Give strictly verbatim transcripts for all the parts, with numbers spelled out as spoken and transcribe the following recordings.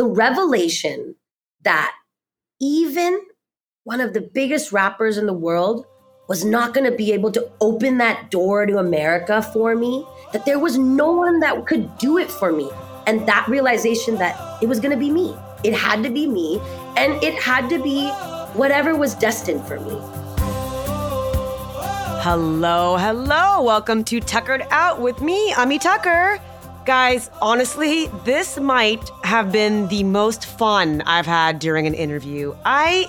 the revelation that even one of the biggest rappers in the world was not going to be able to open that door to America for me, that there was no one that could do it for me. And that realization that it was going to be me. It had to be me, and it had to be whatever was destined for me. Hello, hello. Welcome to Tuckered Out with me, Ami Tucker. Guys, honestly, this might have been the most fun I've had during an interview. I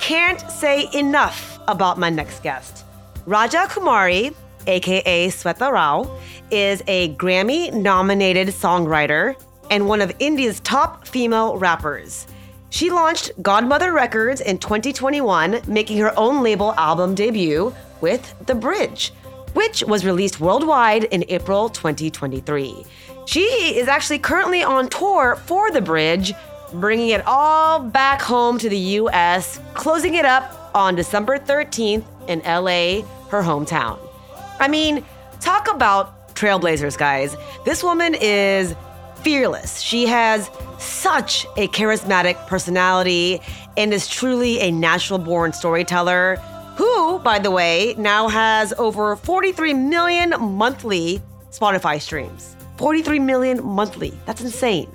can't say enough about my next guest. Raja Kumari, a k a. Swetha Rao, is a Grammy-nominated songwriter and one of India's top female rappers. She launched Godmother Records in twenty twenty-one, making her own label album debut with The Bridge, which was released worldwide in April twenty twenty-three. She is actually currently on tour for The Bridge, bringing it all back home to the U S, closing it up on December thirteenth in L A, her hometown. I mean, talk about trailblazers, guys. This woman is fearless. She has such a charismatic personality and is truly a natural-born storyteller who, by the way, now has over forty-three million monthly Spotify streams. forty-three million monthly. That's insane.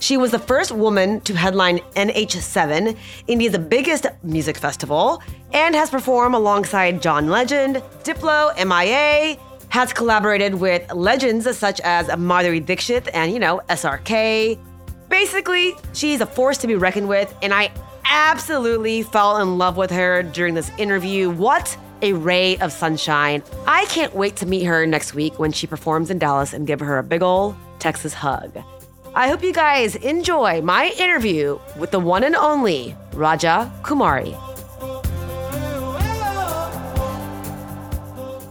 She was the first woman to headline N H seven, India's biggest music festival, and has performed alongside John Legend, Diplo, M I A, has collaborated with legends such as Madhuri Dixit and, you know, S R K. Basically, she's a force to be reckoned with, and I absolutely fell in love with her during this interview. What a ray of sunshine. I can't wait to meet her next week when she performs in Dallas and give her a big ol' Texas hug. I hope you guys enjoy my interview with the one and only Raja Kumari.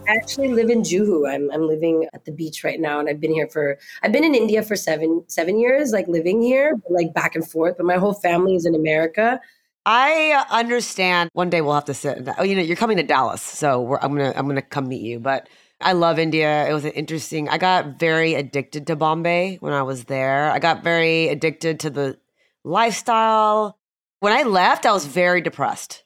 I actually live in Juhu. I'm I'm living at the beach right now, and I've been here for I've been in India for seven seven years, like living here, but like back and forth. But my whole family is in America. I understand. One day we'll have to sit. Oh, you know, you're coming to Dallas, so we're, I'm gonna I'm gonna come meet you. But I love India. It was an interesting. I got very addicted to Bombay when I was there. I got very addicted to the lifestyle. When I left, I was very depressed.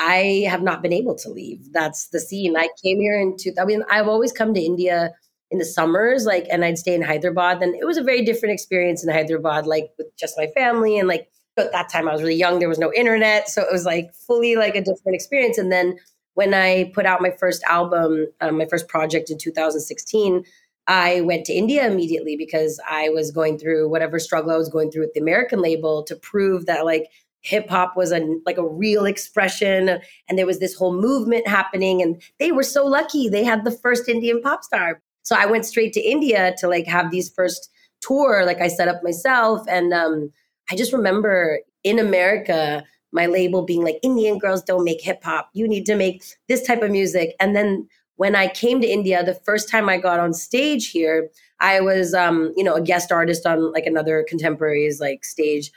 I have not been able to leave. That's the scene. I came here in two thousand. I mean, I've always come to India in the summers, like, and I'd stay in Hyderabad. And it was a very different experience in Hyderabad, like with just my family. And like, at that time I was really young, there was no internet. So it was like fully like a different experience. And then when I put out my first album, um, my first project in two thousand sixteen, I went to India immediately because I was going through whatever struggle I was going through with the American label to prove that like, hip hop was a, like a real expression. And there was this whole movement happening, and they were so lucky. They had the first Indian pop star. So I went straight to India to like have these first tour, like I set up myself. And um, I just remember in America, my label being like, Indian girls don't make hip hop. You need to make this type of music. And then when I came to India, the first time I got on stage here, I was, um, you know, a guest artist on like another contemporary's like stage.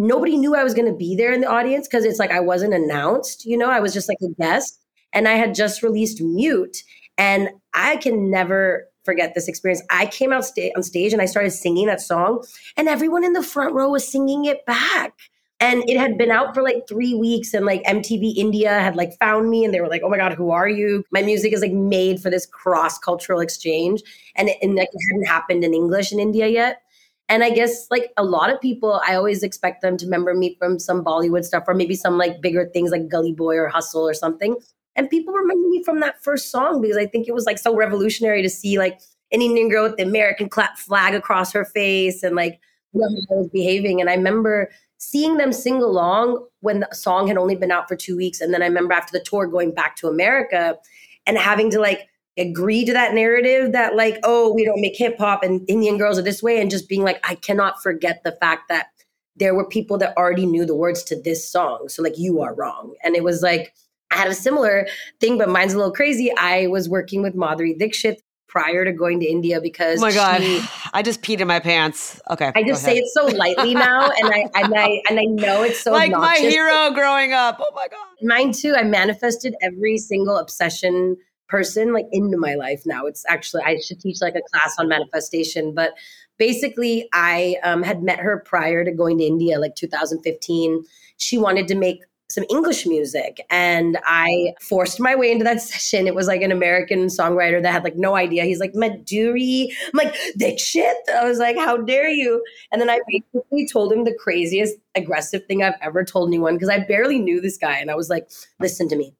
Nobody knew I was going to be there in the audience because it's like I wasn't announced, you know, I was just like a guest, and I had just released Mute, and I can never forget this experience. I came out sta- on stage and I started singing that song, and everyone in the front row was singing it back. And it had been out for like three weeks and like M T V India had like found me and they were like, oh my God, who are you? My music is like made for this cross-cultural exchange. And it, and like, it hadn't happened in English in India yet. And I guess like a lot of people, I always expect them to remember me from some Bollywood stuff or maybe some like bigger things like Gully Boy or Hustle or something. And people remember me from that first song because I think it was like so revolutionary to see like an Indian girl with the American clap flag across her face and like how I was behaving. And I remember seeing them sing along when the song had only been out for two weeks. And then I remember after the tour going back to America and having to like agree to that narrative that like, oh, we don't make hip hop and Indian girls are this way. And just being like, I cannot forget the fact that there were people that already knew the words to this song. So like, you are wrong. And it was like, I had a similar thing, but mine's a little crazy. I was working with Madhuri Dixit prior to going to India because oh my God, she, I just peed in my pants. Okay. I just say it so lightly now. And I, and I, and I know it's so like obnoxious. My hero growing up. Oh my God. Mine too. I manifested every single obsession person like into my life now. It's actually, I should teach like a class on manifestation, but basically, I um, had met her prior to going to India, like two thousand fifteen. She wanted to make some English music. And I forced my way into that session. It was like an American songwriter that had like no idea. He's like, Madhuri. I'm like, Dixit. I was like, how dare you? And then I basically told him the craziest, aggressive thing I've ever told anyone, because I barely knew this guy. And I was like, listen to me.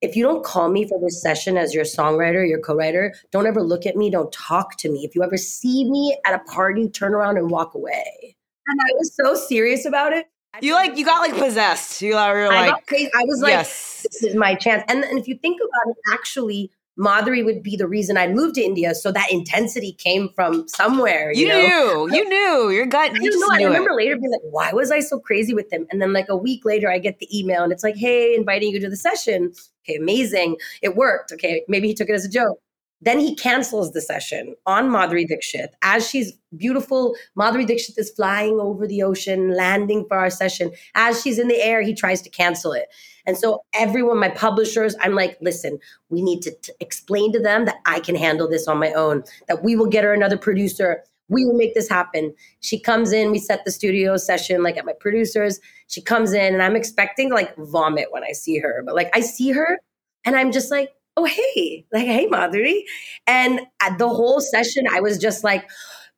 If you don't call me for this session as your songwriter, your co-writer, don't ever look at me. Don't talk to me. If you ever see me at a party, turn around and walk away. And I was so serious about it. You like you got like possessed. You got really like I got crazy. I was like, yes. This is my chance. And, and if you think about it, actually, Madhuri would be the reason I moved to India. So that intensity came from somewhere. You, you know? knew. You knew. Your gut. You I just know. Knew I remember it. Later being like, why was I so crazy with him? And then like a week later, I get the email and it's like, hey, inviting you to the session. Okay, amazing. It worked. Okay, maybe he took it as a joke. Then he cancels the session on Madhuri Dixit. As she's beautiful, Madhuri Dixit is flying over the ocean, landing for our session. As she's in the air, he tries to cancel it. And so everyone, my publishers, I'm like, listen, we need to t- explain to them that I can handle this on my own, that we will get her another producer. We will make this happen. She comes in, we set the studio session like at my producer's. She comes in and I'm expecting like vomit when I see her. But like I see her and I'm just like, oh, hey, like, hey, Madhuri. And at the whole session, I was just like,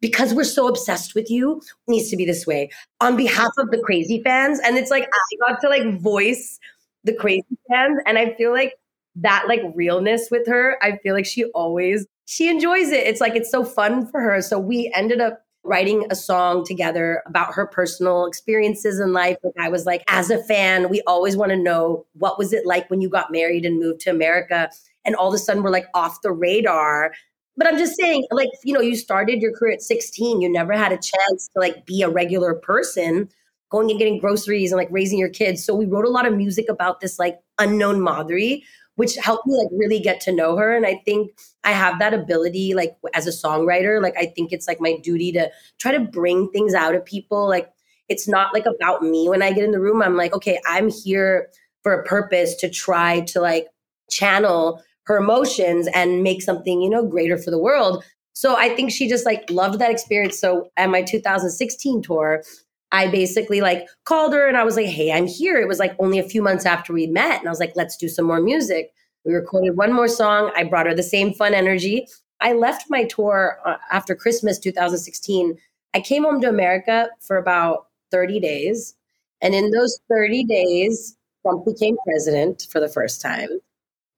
because we're so obsessed with you, it needs to be this way on behalf of the crazy fans. And it's like, I got to like voice the crazy fans. And I feel like that like realness with her, I feel like she always, she enjoys it. It's like, it's so fun for her. So we ended up writing a song together about her personal experiences in life. Like I was like, as a fan, we always want to know what was it like when you got married and moved to America? And all of a sudden we're like off the radar. But I'm just saying, like, you know, you started your career at sixteen. You never had a chance to like be a regular person going and getting groceries and like raising your kids. So we wrote a lot of music about this like unknown Madhuri, which helped me like really get to know her. And I think I have that ability, like as a songwriter, like I think it's like my duty to try to bring things out of people. Like it's not like about me when I get in the room. I'm like, okay, I'm here for a purpose to try to like channel her emotions and make something, you know, greater for the world. So I think she just like loved that experience. So at my two thousand sixteen tour, I basically like called her and I was like, hey, I'm here. It was like only a few months after we met. And I was like, let's do some more music. We recorded one more song. I brought her the same fun energy. I left my tour after Christmas two thousand sixteen. I came home to America for about thirty days. And in those thirty days, Trump became president for the first time.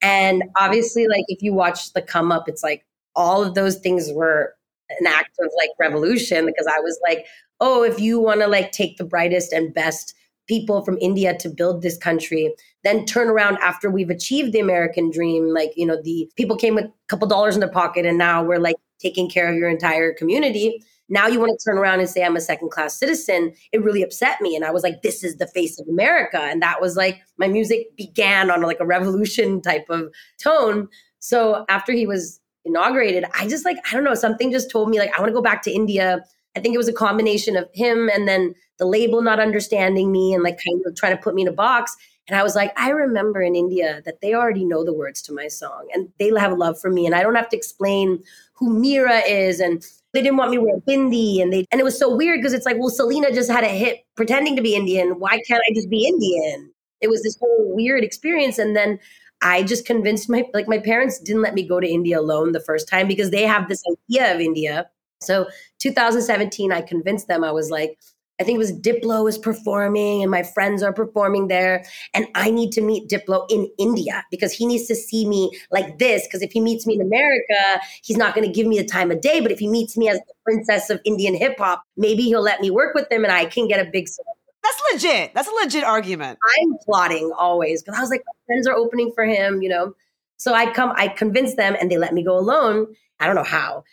And obviously, like if you watch the come up, it's like all of those things were an act of like revolution, because I was like, oh, if you want to like take the brightest and best people from India to build this country, then turn around after we've achieved the American dream. Like, you know, the people came with a couple dollars in their pocket and now we're like taking care of your entire community. Now you want to turn around and say, I'm a second class citizen. It really upset me. And I was like, this is the face of America. And that was like, my music began on like a revolution type of tone. So after he was inaugurated, I just like, I don't know, something just told me like, I want to go back to India. I think it was a combination of him and then the label not understanding me and like kind of trying to put me in a box. And I was like, I remember in India that they already know the words to my song and they have love for me. And I don't have to explain who Mira is. And they didn't want me to wear bindi. And, they, and it was so weird because it's like, well, Selena just had a hit pretending to be Indian. Why can't I just be Indian? It was this whole weird experience. And then I just convinced my, like my parents didn't let me go to India alone the first time because they have this idea of India. So two thousand seventeen, I convinced them. I was like, I think it was Diplo is performing and my friends are performing there. And I need to meet Diplo in India because he needs to see me like this. Because if he meets me in America, he's not going to give me the time of day. But if he meets me as the princess of Indian hip hop, maybe he'll let me work with him and I can get a big song. That's legit. That's a legit argument. I'm plotting always because I was like, my friends are opening for him, you know. So I come, I convinced them and they let me go alone. I don't know how.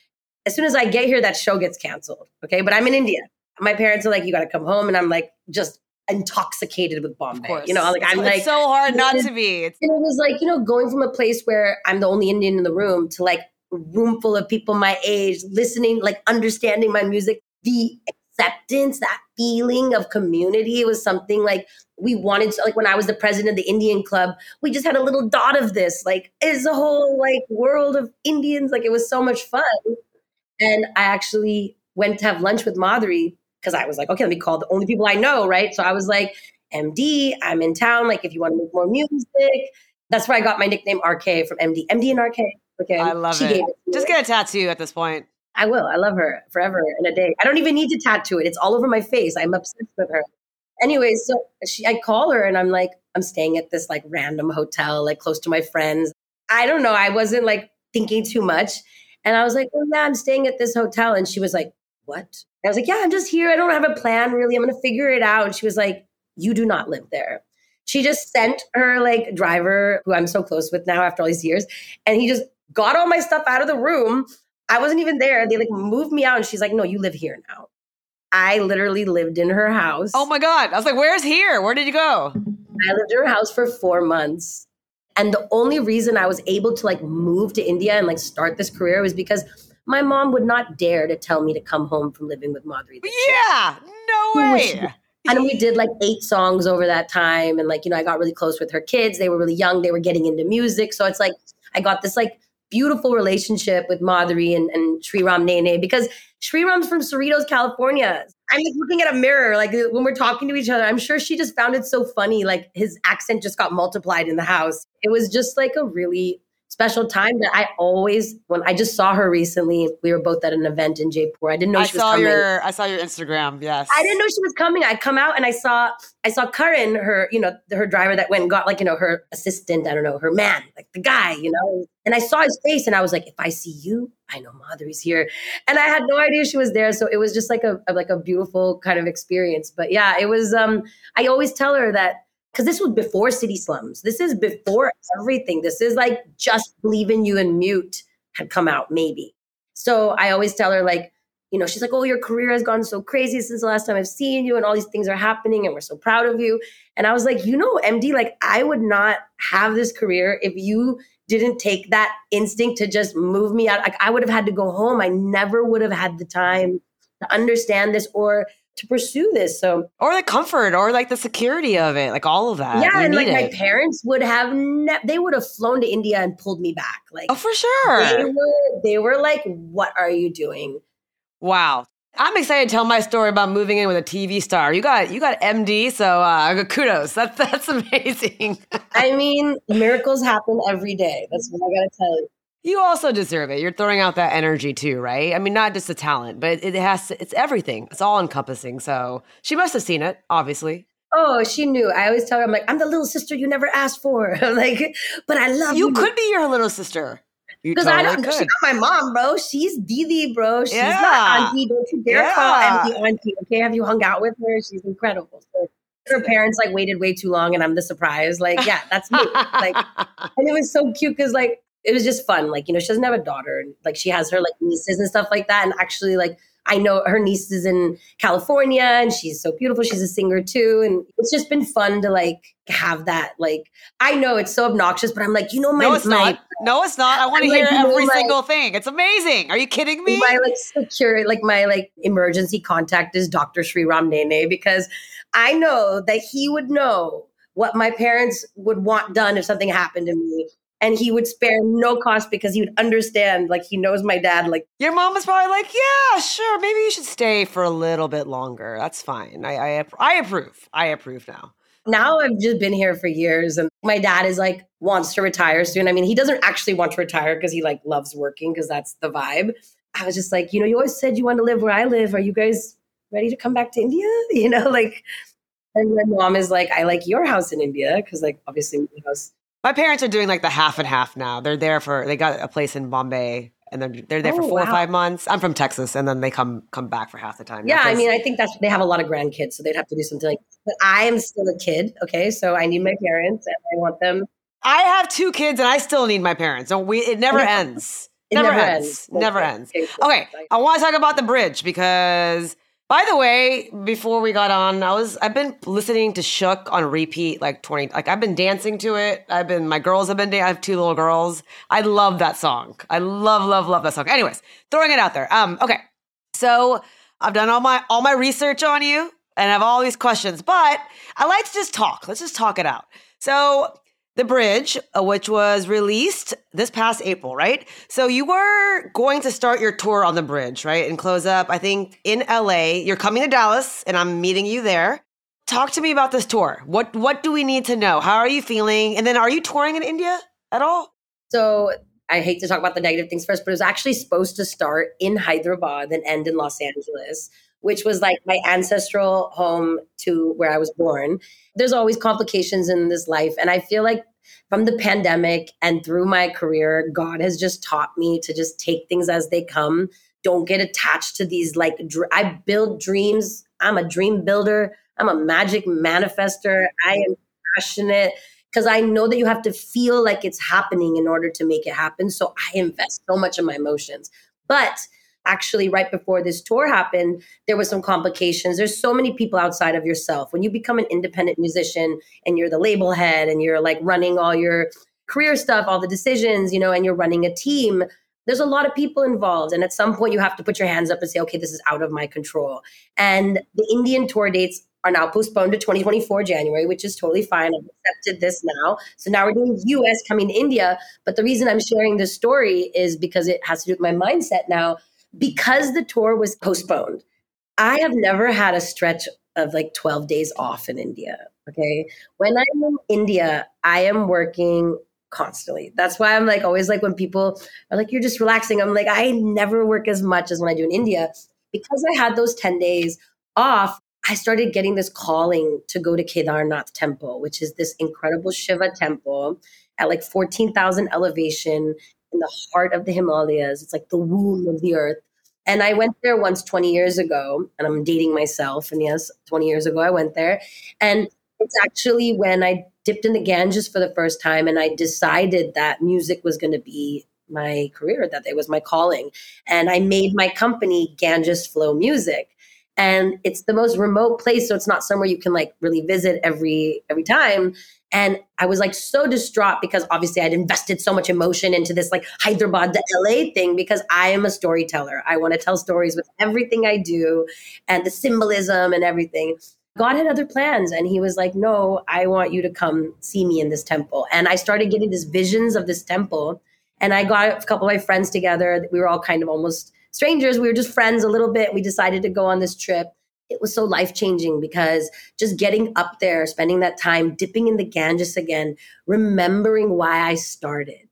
As soon as I get here, that show gets canceled. Okay. But I'm in India. My parents are like, you got to come home. And I'm like, just intoxicated with Bombay. You know, like I'm it's like, so hard not to be. It's- and it was like, you know, going from a place where I'm the only Indian in the room to like a room full of people my age, listening, like understanding my music, the acceptance, that feeling of community was something like we wanted to, like when I was the president of the Indian club, we just had a little dot of this, like is a whole like world of Indians. Like it was so much fun. And I actually went to have lunch with Madhuri because I was like, okay, let me call the only people I know, right? So I was like, M D, I'm in town. Like, if you want to make more music. That's where I got my nickname R K from M D. M D and R K. Okay. I love she it. Gave it Just get a tattoo at this point. I will. I love her forever and a day. I don't even need to tattoo it. It's all over my face. I'm obsessed with her. Anyways, so she, I call her and I'm like, I'm staying at this like random hotel, like close to my friends. I don't know. I wasn't like thinking too much. And I was like, oh yeah, I'm staying at this hotel. And she was like, what? I was like, yeah, I'm just here. I don't have a plan really. I'm going to figure it out. And she was like, you do not live there. She just sent her like driver, who I'm so close with now after all these years. And he just got all my stuff out of the room. I wasn't even there. They like moved me out. And she's like, no, you live here now. I literally lived in her house. Oh my God. I was like, where's here? Where did you go? I lived in her house for four months. And the only reason I was able to like move to India and like start this career was because my mom would not dare to tell me to come home from living with Madhuri. Yeah, no way. And we did like eight songs over that time. And like, you know, I got really close with her kids. They were really young. They were getting into music. So it's like, I got this like beautiful relationship with Madhuri and, and Shriram Nene, because Shriram's from Cerritos, California. I'm like looking at a mirror, like when we're talking to each other, I'm sure she just found it so funny. Like his accent just got multiplied in the house. It was just like a really special time that I always, when I just saw her recently, we were both at an event in Jaipur. I didn't know I she was saw coming. Your, I saw your Instagram. Yes. I didn't know she was coming. I come out and I saw, I saw Karan, her, you know, her driver that went and got like, you know, her assistant, I don't know, her man, like the guy, you know, and I saw his face and I was like, if I see you, I know Madhuri's here. And I had no idea she was there. So it was just like a, like a beautiful kind of experience. But yeah, it was, um, I always tell her that, because this was before City Slums. This is before everything. This is like Just Believe in You and Mute had come out, maybe. So I always tell her, like, you know, she's like, oh, your career has gone so crazy since the last time I've seen you and all these things are happening and we're so proud of you. And I was like, you know, M D, like I would not have this career if you didn't take that instinct to just move me out. Like I would have had to go home. I never would have had the time to understand this or to pursue this. So, or the comfort or like the security of it, like all of that. Yeah. You and like it. My parents would have, ne- they would have flown to India and pulled me back. Like, oh, for sure. They were, they were like, what are you doing? Wow. I'm excited to tell my story about moving in with a T V star. You got, you got M D. So uh, kudos. That's, that's amazing. I mean, miracles happen every day. That's what I got to tell you. You also deserve it. You're throwing out that energy too, right? I mean, not just the talent, but it has to, it's everything. It's all encompassing. So she must have seen it, obviously. Oh, she knew. I always tell her, I'm like, I'm the little sister you never asked for. I'm like, but I love you. You could be your little sister. Because totally I don't, could. She's not my mom, bro. She's Didi, bro. She's yeah. not auntie. Don't you dare yeah. call M D auntie. Okay, have you hung out with her? She's incredible. So her parents like waited way too long and I'm the surprise. Like, yeah, that's me. Like, and it was so cute because like, it was just fun. Like, you know, she doesn't have a daughter. Like she has her like nieces and stuff like that. And actually like, I know her niece is in California and she's so beautiful. She's a singer too. And it's just been fun to like have that. Like, I know it's so obnoxious, but I'm like, you know, my- No, it's my, not. No, it's not. I want to hear like, every know, single like, thing. It's amazing. Are you kidding me? My like secure, like my like emergency contact is Doctor Shriram Nene, because I know that he would know what my parents would want done if something happened to me. And he would spare no cost because he would understand, like he knows my dad. Like your mom was probably like, yeah, sure. Maybe you should stay for a little bit longer. That's fine. I I, I approve. I approve now. Now I've just been here for years. And my dad is like, wants to retire soon. I mean, he doesn't actually want to retire because he like loves working because that's the vibe. I was just like, you know, you always said you want to live where I live. Are you guys ready to come back to India? You know, like, and my mom is like, I like your house in India because like, obviously my house. My parents are doing like the half and half now. They're there for, they got a place in Bombay and they're, they're there oh, for four wow. or five months. I'm from Texas and then they come come back for half the time. Yeah, I mean, I think that's, they have a lot of grandkids, so they'd have to do something like, but I am still a kid, okay? So I need my parents and I want them. I have two kids and I still need my parents. So we, it never ends. It never, never ends. ends. Never okay. ends. Okay, I want to talk about The Bridge because... By the way, before we got on, I was I've been listening to Shook on repeat like twenty like I've been dancing to it. I've been my girls have been dancing. I have two little girls. I love that song. I love love love that song. Anyways, throwing it out there. Um okay. So, I've done all my all my research on you and I have all these questions, but I like to just talk. Let's just talk it out. So, The Bridge, which was released this past April, right? So you were going to start your tour on The Bridge, right? And close up, I think, in L A. You're coming to Dallas, and I'm meeting you there. Talk to me about this tour. What what do we need to know? How are you feeling? And then are you touring in India at all? So I hate to talk about the negative things first, but it was actually supposed to start in Hyderabad and end in Los Angeles, which was like my ancestral home to where I was born. There's always complications in this life. And I feel like from the pandemic and through my career, God has just taught me to just take things as they come. Don't get attached to these, like, dr- I build dreams. I'm a dream builder. I'm a magic manifester. I am passionate because I know that you have to feel like it's happening in order to make it happen. So I invest so much of my emotions. But actually, right before this tour happened, there was some complications. There's so many people outside of yourself. When you become an independent musician and you're the label head and you're like running all your career stuff, all the decisions, you know, and you're running a team, there's a lot of people involved. And at some point you have to put your hands up and say, okay, this is out of my control. And the Indian tour dates are now postponed to twenty twenty-four January, which is totally fine. I've accepted this now. So now we're doing U S coming to India. But the reason I'm sharing this story is because it has to do with my mindset now. Because the tour was postponed, I have never had a stretch of like twelve days off in India, okay? When I'm in India, I am working constantly. That's why I'm like always like when people are like, you're just relaxing. I'm like, I never work as much as when I do in India. Because I had those ten days off, I started getting this calling to go to Kedarnath Temple, which is this incredible Shiva temple at like fourteen thousand elevation in the heart of the Himalayas. It's like the womb of the earth. And I went there once twenty years ago, and I'm dating myself. And yes, twenty years ago, I went there. And it's actually when I dipped in the Ganges for the first time, and I decided that music was going to be my career, that it was my calling. And I made my company, Ganges Flow Music. And it's the most remote place, so it's not somewhere you can like really visit every every time. And I was like so distraught because obviously I'd invested so much emotion into this like Hyderabad to L A thing because I am a storyteller. I want to tell stories with everything I do and the symbolism and everything. God had other plans. And he was like, no, I want you to come see me in this temple. And I started getting these visions of this temple. And I got a couple of my friends together. We were all kind of almost strangers. We were just friends a little bit. We decided to go on this trip. It was so life-changing because just getting up there, spending that time, dipping in the Ganges again, remembering why I started.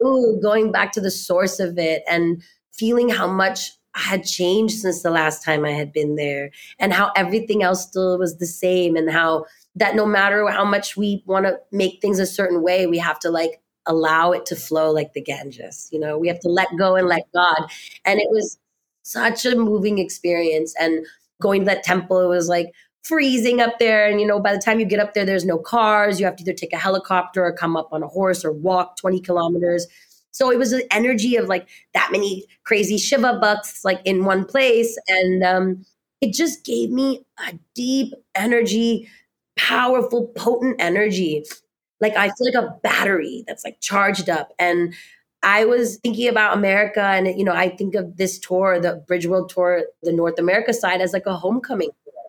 Ooh, going back to the source of it and feeling how much I had changed since the last time I had been there and how everything else still was the same and how that no matter how much we want to make things a certain way, we have to like allow it to flow like the Ganges. You know, we have to let go and let God. And it was such a moving experience. And going to that temple, it was like freezing up there. And, you know, by the time you get up there, there's no cars. You have to either take a helicopter or come up on a horse or walk twenty kilometers. So it was the energy of like that many crazy Shiva bucks like in one place. And um, it just gave me a deep energy, powerful, potent energy. Like I feel like a battery that's like charged up. And I was thinking about America and, you know, I think of this tour, the Bridge World Tour, the North America side as like a homecoming tour.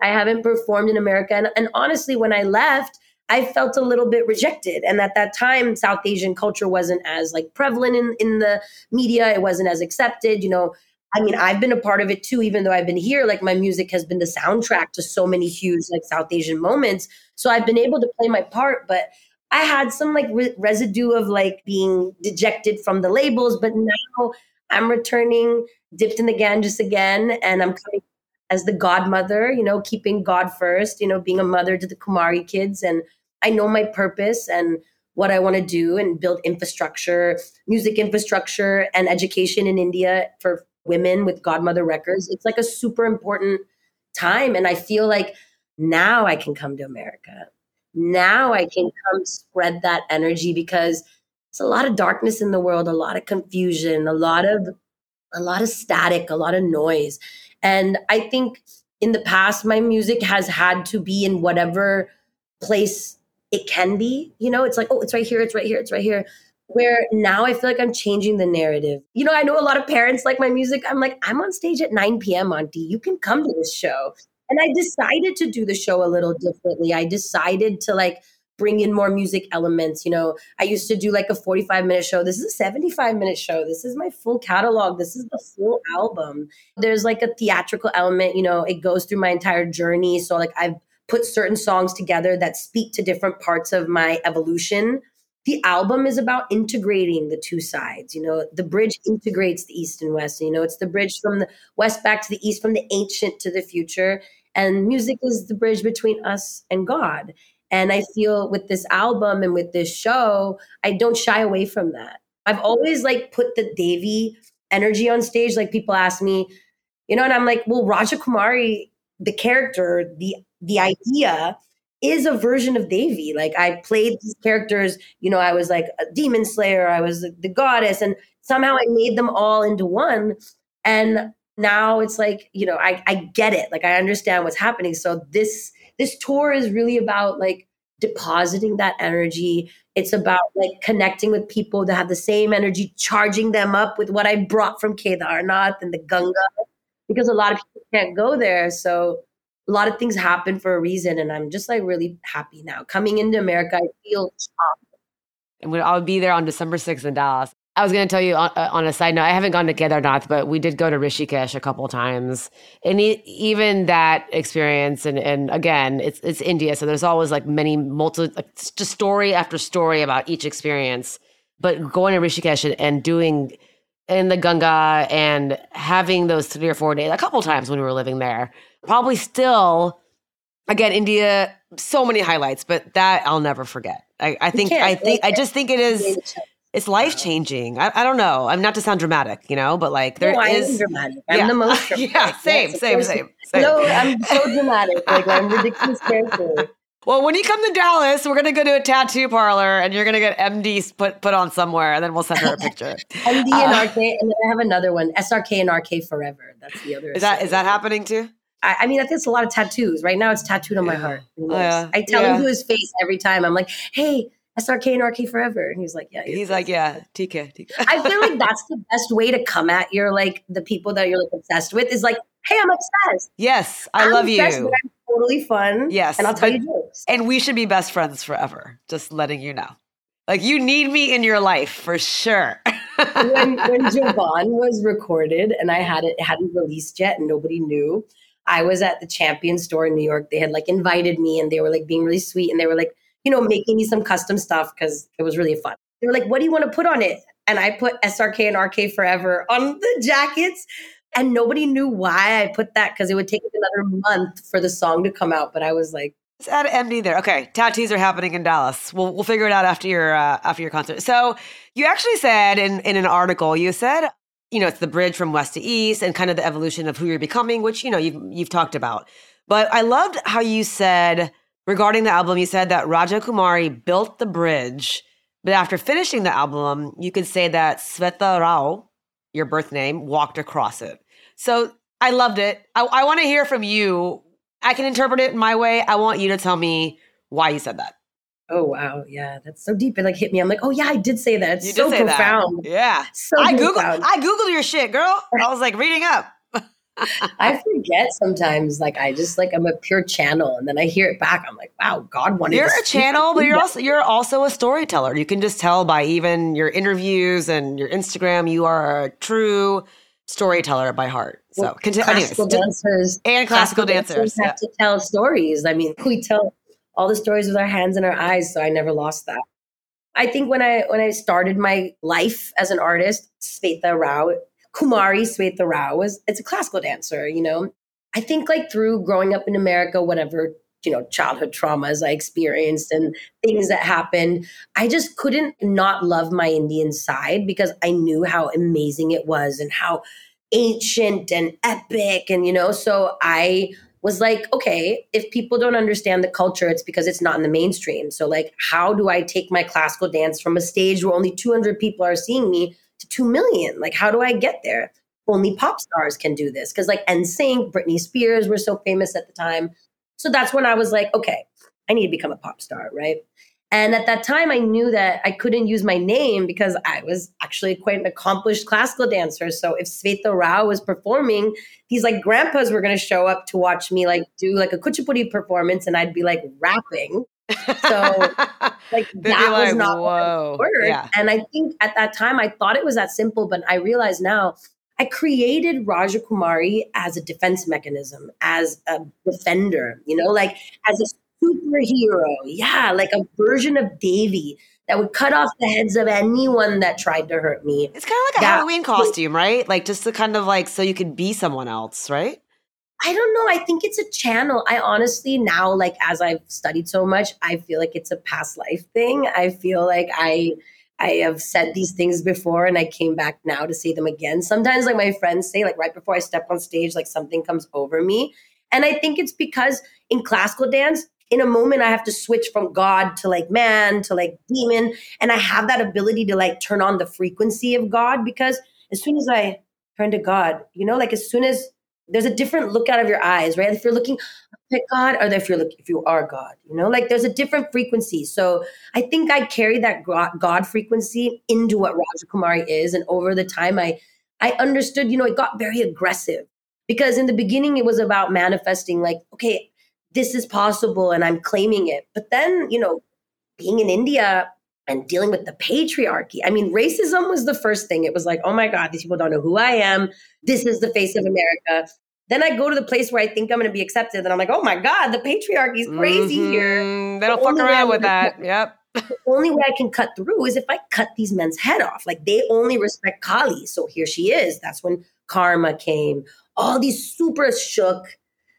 I haven't performed in America. And, and honestly, when I left, I felt a little bit rejected. And at that time, South Asian culture wasn't as like prevalent in, in the media. It wasn't as accepted. You know, I mean, I've been a part of it too, even though I've been here, like my music has been the soundtrack to so many huge like South Asian moments. So I've been able to play my part, but I had some like re- residue of like being dejected from the labels, but now I'm returning dipped in the Ganges again. And I'm coming as the godmother, you know, keeping God first, you know, being a mother to the Kumari kids. And I know my purpose and what I want to do and build infrastructure, music infrastructure and education in India for women with Godmother Records. It's like a super important time. And I feel like now I can come to America. Now I can come spread that energy because it's a lot of darkness in the world, a lot of confusion, a lot of a lot of static, a lot of noise. And I think in the past, my music has had to be in whatever place it can be. You know, it's like, oh, it's right here, it's right here, it's right here. Where now I feel like I'm changing the narrative. You know, I know a lot of parents like my music. I'm like, I'm on stage at nine p.m., Auntie. You can come to this show. And I decided to do the show a little differently. I decided to like bring in more music elements. You know, I used to do like a forty-five minute show. This is a seventy-five minute show. This is my full catalog. This is the full album. There's like a theatrical element, you know, it goes through my entire journey. So like I've put certain songs together that speak to different parts of my evolution. The album is about integrating the two sides. You know, the bridge integrates the East and West. You know, it's the bridge from the West back to the East, from the ancient to the future. And music is the bridge between us and God. And I feel with this album and with this show, I don't shy away from that. I've always like put the Devi energy on stage. Like people ask me, you know, and I'm like, well, Raja Kumari, the character, the the idea is a version of Devi. Like I played these characters, you know, I was like a demon slayer, I was the goddess, and somehow I made them all into one. And now it's like, you know, I, I get it. Like I understand what's happening. So this, this tour is really about like depositing that energy. It's about like connecting with people that have the same energy, charging them up with what I brought from Kedarnath and the Ganga, because a lot of people can't go there. So a lot of things happen for a reason. And I'm just like really happy now. Coming into America, I feel shocked. And I'll be there on December sixth in Dallas. I was going to tell you on, on a side note, I haven't gone to Kedarnath, but we did go to Rishikesh a couple of times. And e- even that experience, and, and again, it's it's India, so there's always like many, multi, like just story after story about each experience. But going to Rishikesh and, and doing in the Ganga and having those three or four days, a couple of times when we were living there, probably still, again, India, so many highlights, but that I'll never forget. I, I think, I think, I just think it is... It's life-changing. I, I don't know. I'm not to sound dramatic, you know, but like there no, is. I am dramatic. I'm yeah. the most dramatic. Yeah, same, yes, same, same, same. No, I'm so dramatic. Like I'm ridiculous character. Well, when you come to Dallas, we're going to go to a tattoo parlor and you're going to get M D put, put on somewhere and then we'll send her a picture. M D uh, and R K, and then I have another one, S R K and R K forever. That's the other. Is that, is that happening too? I, I mean, I think it's a lot of tattoos. Right now it's tattooed on yeah. my heart. You know? yeah. I tell yeah. him to his face every time. I'm like, hey, S R K and R K forever. And he's like, yeah. He's like, yeah, T K, T K. I feel like that's the best way to come at your, like, the people that you're, like, obsessed with is like, hey, I'm obsessed. Yes, I I'm love obsessed, you. But I'm totally fun. Yes. And I'll tell but, you jokes. And we should be best friends forever, just letting you know. Like, you need me in your life for sure. when when Javon was recorded and I had it, it hadn't released yet and nobody knew, I was at the Champion store in New York. They had, like, invited me and they were, like, being really sweet and they were, like, you know, making me some custom stuff because it was really fun. They were like, what do you want to put on it? And I put S R K and R K forever on the jackets. And nobody knew why I put that because it would take another month for the song to come out. But I was like, let's add an M D there. Okay, tattoos are happening in Dallas. We'll we'll figure it out after your uh, after your concert. So you actually said in, in an article, you said, you know, it's the bridge from west to east and kind of the evolution of who you're becoming, which, you know, you've you've talked about. But I loved how you said, regarding the album, you said that Raja Kumari built the bridge, but after finishing the album, you could say that Swetha Rao, your birth name, walked across it. So I loved it. I, I want to hear from you. I can interpret it my way. I want you to tell me why you said that. Oh, wow. Yeah, that's so deep. It like hit me. I'm like, oh, yeah, I did say that. It's you so did say profound. That. Yeah. So I profound. Googled, I Googled your shit, girl. I was like reading up. I forget sometimes, like I just like I'm a pure channel, and then I hear it back. I'm like, wow, God wanted. You're a channel, but you're also you're also a storyteller. You can just tell by even your interviews and your Instagram. You are a true storyteller by heart. So, well, continue. Classical anyways, dancers and classical, classical dancers, dancers have yeah. to tell stories. I mean, we tell all the stories with our hands and our eyes. So I never lost that. I think when I when I started my life as an artist, Swetha Rao. Kumari Swetha Rao was, it's a classical dancer, you know. I think like through growing up in America, whatever, you know, childhood traumas I experienced and things that happened, I just couldn't not love my Indian side because I knew how amazing it was and how ancient and epic. And, you know, so I was like, okay, if people don't understand the culture, it's because it's not in the mainstream. So like, how do I take my classical dance from a stage where only two hundred people are seeing me two million. Like, how do I get there? Only pop stars can do this. Because like N Sync, Britney Spears were so famous at the time. So that's when I was like, okay, I need to become a pop star, right? And at that time, I knew that I couldn't use my name because I was actually quite an accomplished classical dancer. So if Swetha Rao was performing, these like grandpas were going to show up to watch me like do like a Kuchipudi performance and I'd be like rapping. So like that like, was not whoa. my word. Yeah. And I think at that time I thought it was that simple, but I realize now I created Raja Kumari as a defense mechanism, as a defender, you know, like as a superhero. Yeah. Like a version of Davy that would cut off the heads of anyone that tried to hurt me. It's kind of like a that, Halloween costume, right? Like just to kind of like, so you could be someone else, right? I don't know. I think it's a channel. I honestly now, like as I've studied so much, I feel like it's a past life thing. I feel like I I have said these things before and I came back now to say them again. Sometimes like my friends say, like right before I step on stage, like something comes over me. And I think it's because in classical dance, in a moment I have to switch from God to like man to like demon. And I have that ability to like turn on the frequency of God, because as soon as I turn to God, you know, like as soon as there's a different look out of your eyes, right? If you're looking at God, or if you're look, if you are God, you know, like there's a different frequency. So I think I carry that God frequency into what Raja Kumari is, and over the time, I I understood. You know, it got very aggressive, because in the beginning it was about manifesting, like, okay, this is possible, and I'm claiming it. But then, you know, being in India and dealing with the patriarchy. I mean, racism was the first thing. It was like, oh my God, these people don't know who I am. This is the face of America. Then I go to the place where I think I'm going to be accepted. And I'm like, oh my God, the patriarchy is crazy mm-hmm. here. They don't fuck around with that. Cut, yep. The only way I can cut through is if I cut these men's head off. Like they only respect Kali. So here she is. That's when Karma came. All these super shook.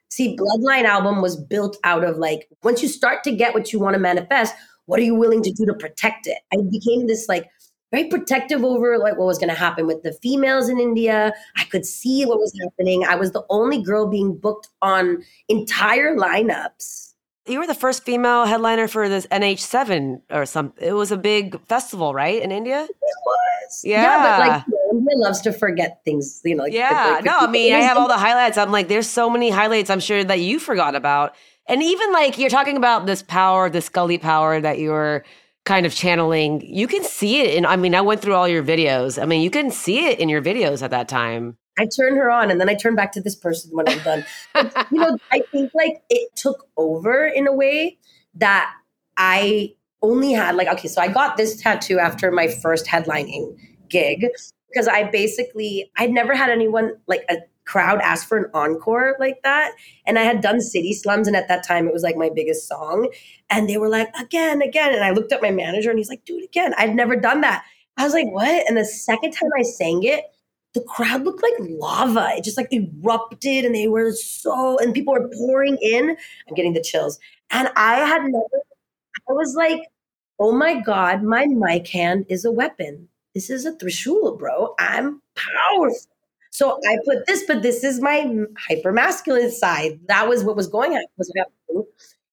See, Bloodline album was built out of like, once you start to get what you want to manifest, what are you willing to do to protect it? I became this like very protective over like what was going to happen with the females in India. I could see what was happening. I was the only girl being booked on entire lineups. You were the first female headliner for this N H seven or something. It was a big festival, right, in India? It was. Yeah. Yeah, but like, you know, India loves to forget things, you know. Like, yeah. Like, no, I mean, I have all the highlights. I'm like, there's so many highlights I'm sure that you forgot about. And even like you're talking about this power, this Scully power that you're kind of channeling, you can see it. In, I mean, I went through all your videos. I mean, you can see it in your videos at that time. I turn her on and then I turn back to this person when I'm done. But, you know, I think like it took over in a way that I only had like, okay, so I got this tattoo after my first headlining gig because I basically, I'd never had anyone like a crowd asked for an encore like that. And I had done City Slums. And at that time, it was like my biggest song. And they were like, again, again. And I looked at my manager and he's like, do it again. I'd never done that. I was like, what? And the second time I sang it, the crowd looked like lava. It just like erupted and they were so, and people were pouring in. I'm getting the chills. And I had never, I was like, oh my God, my mic hand is a weapon. This is a Trishula, bro. I'm powerful. So I put this, but this is my hyper-masculine side. That was what was going on.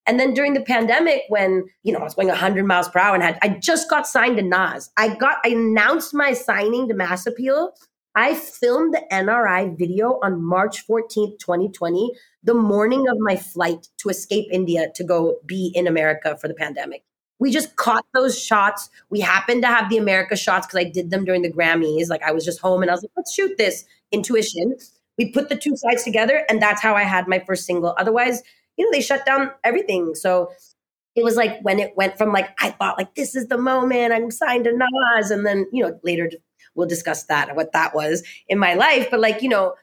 And then during the pandemic when, you know, I was going one hundred miles per hour and had, I just got signed to Nas. I got, I announced my signing to Mass Appeal. I filmed the N R I video on March fourteenth, twenty twenty, the morning of my flight to escape India to go be in America for the pandemic. We just caught those shots. We happened to have the America shots because I did them during the Grammys. Like I was just home and I was like, let's shoot this. Intuition. We put the two sides together and that's how I had my first single. Otherwise, you know, they shut down everything. So it was like when it went from like, I thought like, this is the moment I'm signed to Nas. And then, you know, later we'll discuss that and what that was in my life. But like, you know,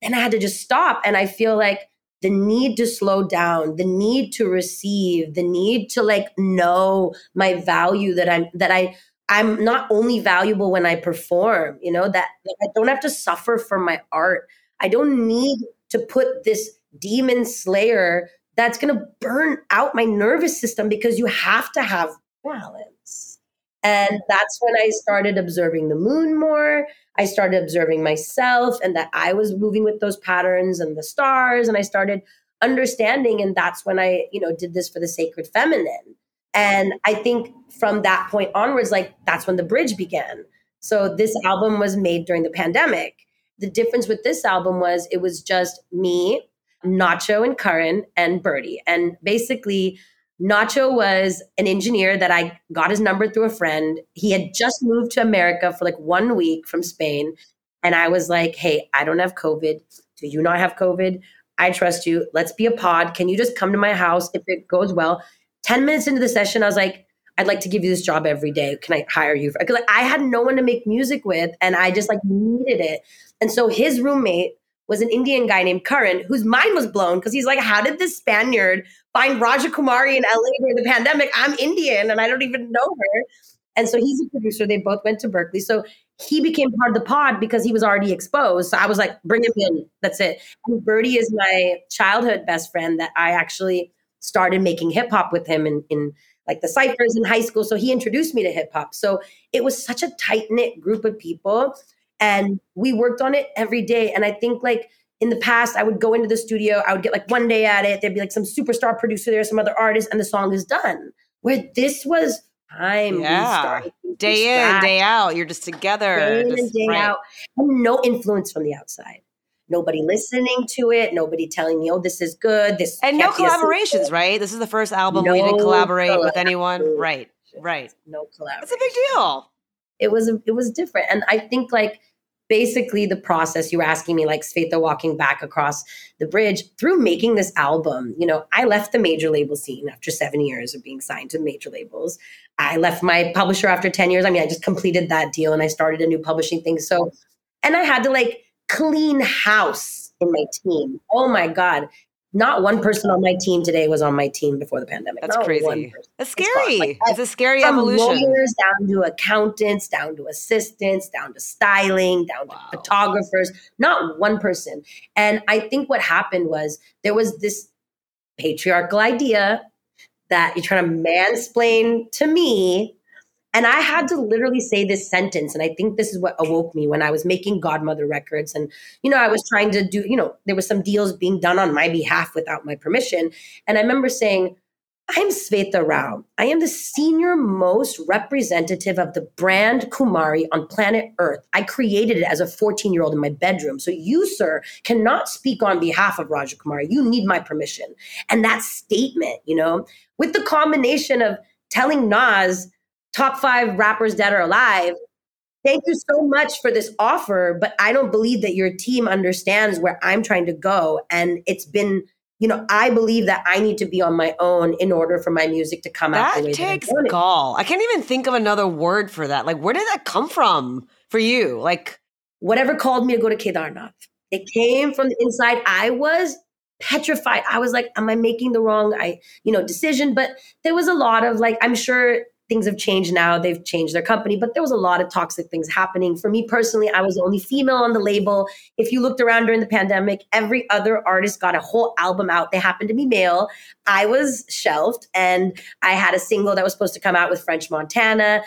and I had to just stop. And I feel like the need to slow down, the need to receive, the need to like know my value, that I'm that I I'm not only valuable when I perform, you know, that like, I don't have to suffer for my art. I don't need to put this demon slayer that's going to burn out my nervous system, because you have to have balance. And that's when I started observing the moon more. I started observing myself and that I was moving with those patterns and the stars. And I started understanding. And that's when I, you know, did this for the Sacred Feminine. And I think from that point onwards, like that's when The Bridge began. So this album was made during the pandemic. The difference with this album was it was just me, Nacho and Karan and Birdie. And basically Nacho was an engineer that I got his number through a friend. He had just moved to America for like one week from Spain. And I was like, hey, I don't have COVID. Do you not have COVID? I trust you. Let's be a pod. Can you just come to my house if it goes well? ten minutes into the session, I was like, I'd like to give you this job every day. Can I hire you? Because like, I had no one to make music with, and I just like needed it. And so his roommate was an Indian guy named Karan, whose mind was blown because he's like, how did this Spaniard find Raja Kumari in L A during the pandemic? I'm Indian and I don't even know her. And so he's a producer. They both went to Berkeley. So he became part of the pod because he was already exposed. So I was like, bring him in. That's it. And Birdie is my childhood best friend that I actually started making hip hop with him in, in like the cyphers in high school. So he introduced me to hip hop. So it was such a tight knit group of people, and we worked on it every day. And I think like in the past, I would go into the studio, I would get like one day at it. There'd be like some superstar producer there, some other artist, and the song is done. Where this was time. Yeah. Day in, day out. You're just together. Day in just, and day right. out. And no influence from the outside. Nobody listening to it. Nobody telling me, oh, this is good. This And no collaborations, right? This is the first album no we didn't collaborate with anyone. Right, right. No collaboration. It's a big deal. It was, it was different. And I think like basically the process you were asking me, like Swetha walking back across the bridge through making this album, you know, I left the major label scene after seven years of being signed to major labels. I left my publisher after ten years. I mean, I just completed that deal and I started a new publishing thing. So, and I had to like clean house in my team. Oh my God. Not one person on my team today was on my team before the pandemic. That's Not crazy. That's scary. Like, it's a scary from evolution. From lawyers down to accountants, down to assistants, down to styling, down wow. to photographers. Not one person. And I think what happened was there was this patriarchal idea that you're trying to mansplain to me. And I had to literally say this sentence. And I think this is what awoke me when I was making Godmother Records. And, you know, I was trying to do, you know, there were some deals being done on my behalf without my permission. And I remember saying, I'm Swetha Rao. I am the senior most representative of the brand Kumari on planet Earth. I created it as a fourteen-year-old in my bedroom. So you, sir, cannot speak on behalf of Raja Kumari. You need my permission. And that statement, you know, with the combination of telling Nas, top five rappers dead or alive, thank you so much for this offer, but I don't believe that your team understands where I'm trying to go. And it's been, you know, I believe that I need to be on my own in order for my music to come out the way that I want it. That takes gall. I can't even think of another word for that. Like, where did that come from for you? Like, whatever called me to go to Kedarnath. It came from the inside. I was petrified. I was like, am I making the wrong, I, you know, decision? But there was a lot of like, I'm sure things have changed now. They've changed their company, but there was a lot of toxic things happening. For me personally, I was the only female on the label. If you looked around during the pandemic, every other artist got a whole album out. They happened to be male. I was shelved, and I had a single that was supposed to come out with French Montana.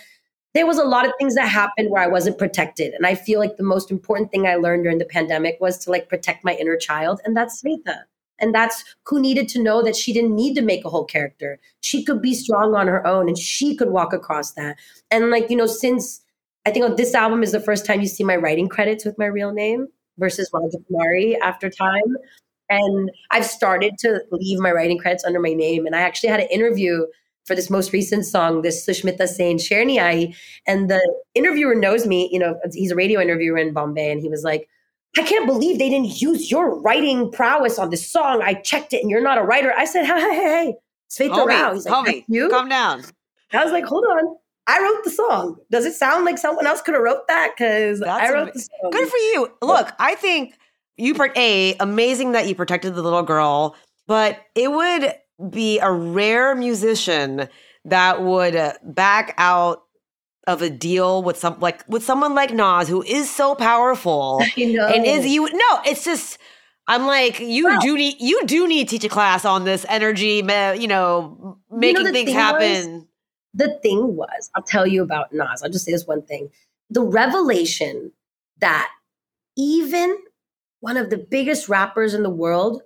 There was a lot of things that happened where I wasn't protected. And I feel like the most important thing I learned during the pandemic was to like protect my inner child. And that's Swetha. And that's who needed to know that she didn't need to make a whole character. She could be strong on her own, and she could walk across that. And like, you know, since I think on this album is the first time you see my writing credits with my real name versus Raja Kumari after time. And I've started to leave my writing credits under my name. And I actually had an interview for this most recent song, this Sushmita Sen Sherni Ai. And the interviewer knows me, you know, he's a radio interviewer in Bombay. And he was like, I can't believe they didn't use your writing prowess on this song. I checked it and you're not a writer. I said, hey, hey, hey, Swetha Rao. He's like, that's you? Calm down. I was like, hold on. I wrote the song. Does it sound like someone else could have wrote that? Because I wrote the song. Good for you. Look, I think you, part A, amazing that you protected the little girl, but it would be a rare musician that would back out of a deal with some like with someone like Nas, who is so powerful, you know. And is you no, it's just I'm like you wow. do need you do need to teach a class on this energy, you know, making you know, things thing happen. Was, the thing was, I'll tell you about Nas. I'll just say this one thing: the revelation that even one of the biggest rappers in the world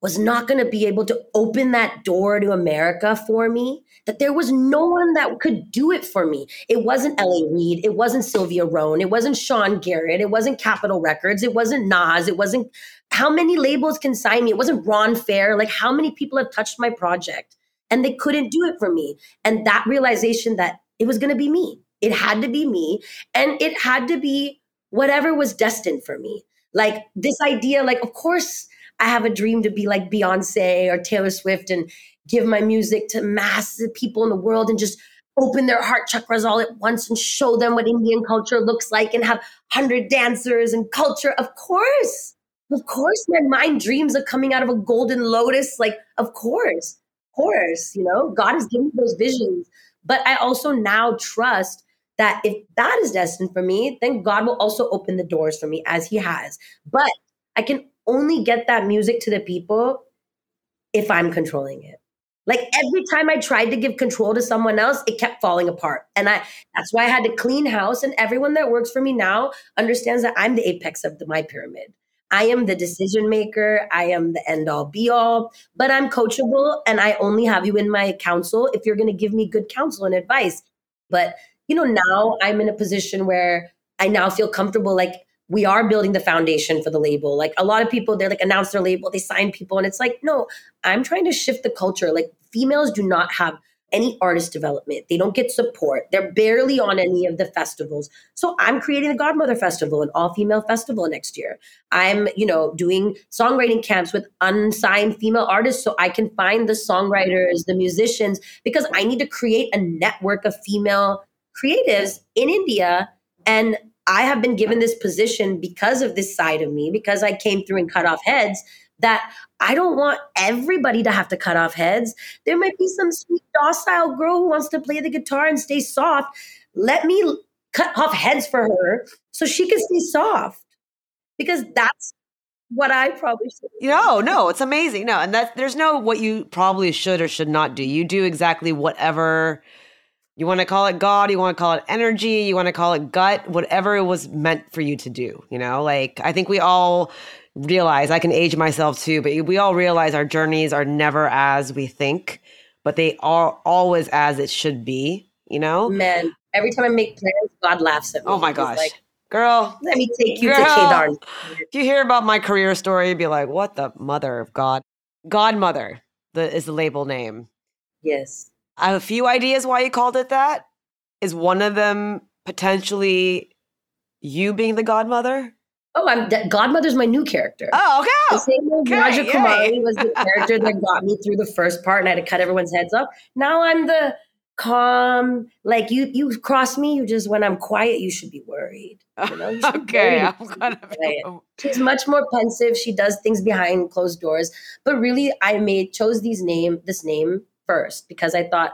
was not going to be able to open that door to America for me, that there was no one that could do it for me. It wasn't L A Reid. It wasn't Sylvia Rohn. It wasn't Sean Garrett. It wasn't Capitol Records. It wasn't Nas. It wasn't how many labels can sign me. It wasn't Ron Fair. Like, how many people have touched my project and they couldn't do it for me. And that realization that it was going to be me. It had to be me. And it had to be whatever was destined for me. Like this idea, like, of course, I have a dream to be like Beyonce or Taylor Swift and give my music to masses of people in the world and just open their heart chakras all at once and show them what Indian culture looks like and have one hundred dancers and culture. Of course, of course, my mind dreams of coming out of a golden lotus. Like, of course, of course, you know, God has given me those visions. But I also now trust that if that is destined for me, then God will also open the doors for me as he has. But I can only get that music to the people if I'm controlling it. Like every time I tried to give control to someone else, it kept falling apart. And I that's why I had to clean house. And everyone that works for me now understands that I'm the apex of the, my pyramid. I am the decision maker. I am the end all be all, but I'm coachable. And I only have you in my counsel if you're going to give me good counsel and advice. But you know, now I'm in a position where I now feel comfortable. Like we are building the foundation for the label. Like a lot of people, they're like announce their label, they sign people. And it's like, no, I'm trying to shift the culture. Like females do not have any artist development. They don't get support. They're barely on any of the festivals. So I'm creating the Godmother Festival, an all-female festival next year. I'm, you know, doing songwriting camps with unsigned female artists so I can find the songwriters, the musicians, because I need to create a network of female creatives in India. And I have been given this position because of this side of me, because I came through and cut off heads, that I don't want everybody to have to cut off heads. There might be some sweet, docile girl who wants to play the guitar and stay soft. Let me cut off heads for her so she can stay soft, because that's what I probably should do. No, no, it's amazing. No, and that there's no what you probably should or should not do. You do exactly whatever. You want to call it God, you want to call it energy, you want to call it gut, whatever it was meant for you to do. You know, like I think we all realize, I can age myself too, but we all realize our journeys are never as we think, but they are always as it should be, you know? Man, every time I make plans, God laughs at me. Oh my gosh. Like, girl. Let me take you girl, to Kedarn. If you hear about my career story, you'd be like, what the mother of God? Godmother the, is the label name. Yes. I have a few ideas why you called it that. Is one of them potentially you being the godmother? Oh, I'm that Godmother's my new character. Oh, okay. The same way okay, Raja Kumari was the character that got me through the first part and I had to cut everyone's heads off. Now I'm the calm, like you you cross me, you just when I'm quiet, you should be worried. You know? You okay, I'm gonna be quiet. She's much more pensive. She does things behind closed doors. But really I made chose these name this name first because I thought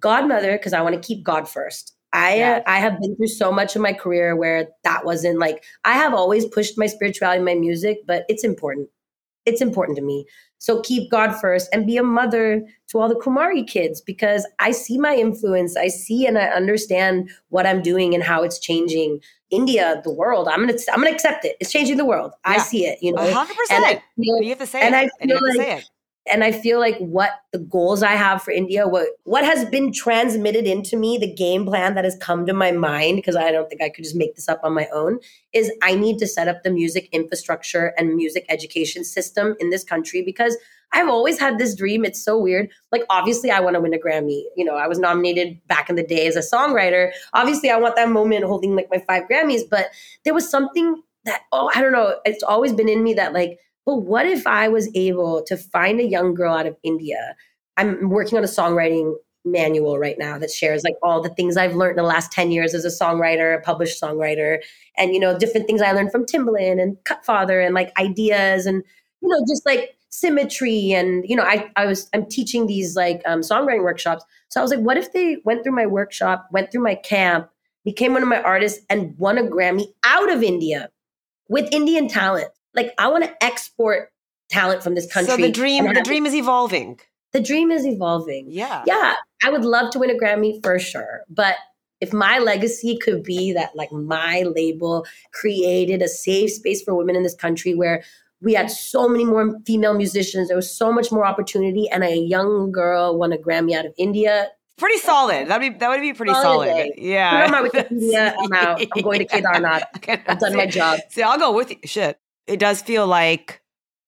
Godmother, because I want to keep God first. I yeah. I have been through so much in my career where that wasn't like, I have always pushed my spirituality, my music, but it's important. It's important to me. So keep God first and be a mother to all the Kumari kids, because I see my influence. I see and I understand what I'm doing and how it's changing India, the world. I'm gonna I'm gonna accept it. It's changing the world. Yeah. I see it. You know, one hundred percent. And feel, you have to say and it. I feel and like, And I feel like what the goals I have for India, what what has been transmitted into me, the game plan that has come to my mind, because I don't think I could just make this up on my own, is I need to set up the music infrastructure and music education system in this country, because I've always had this dream. It's so weird. Like, obviously, I want to win a Grammy. You know, I was nominated back in the day as a songwriter. Obviously, I want that moment holding like my five Grammys. But there was something that, oh, I don't know. It's always been in me that like, but what if I was able to find a young girl out of India? I'm working on a songwriting manual right now that shares like all the things I've learned in the last ten years as a songwriter, a published songwriter, and, you know, different things I learned from Timbaland and Cutfather and like ideas and, you know, just like symmetry. And, you know, I, I was, I'm teaching these like um, songwriting workshops. So I was like, what if they went through my workshop, went through my camp, became one of my artists and won a Grammy out of India with Indian talent? Like, I want to export talent from this country. So the dream, the dream is evolving. The dream is evolving. Yeah. Yeah. I would love to win a Grammy for sure. But if my legacy could be that, like, my label created a safe space for women in this country where we had so many more female musicians, there was so much more opportunity, and a young girl won a Grammy out of India. Pretty solid. That'd be, that would be pretty solid. solid. Yeah. I'm, Wikipedia, I'm out. I'm going to Kedarnath. Okay, I've done see, my job. See, I'll go with you. Shit. It does feel like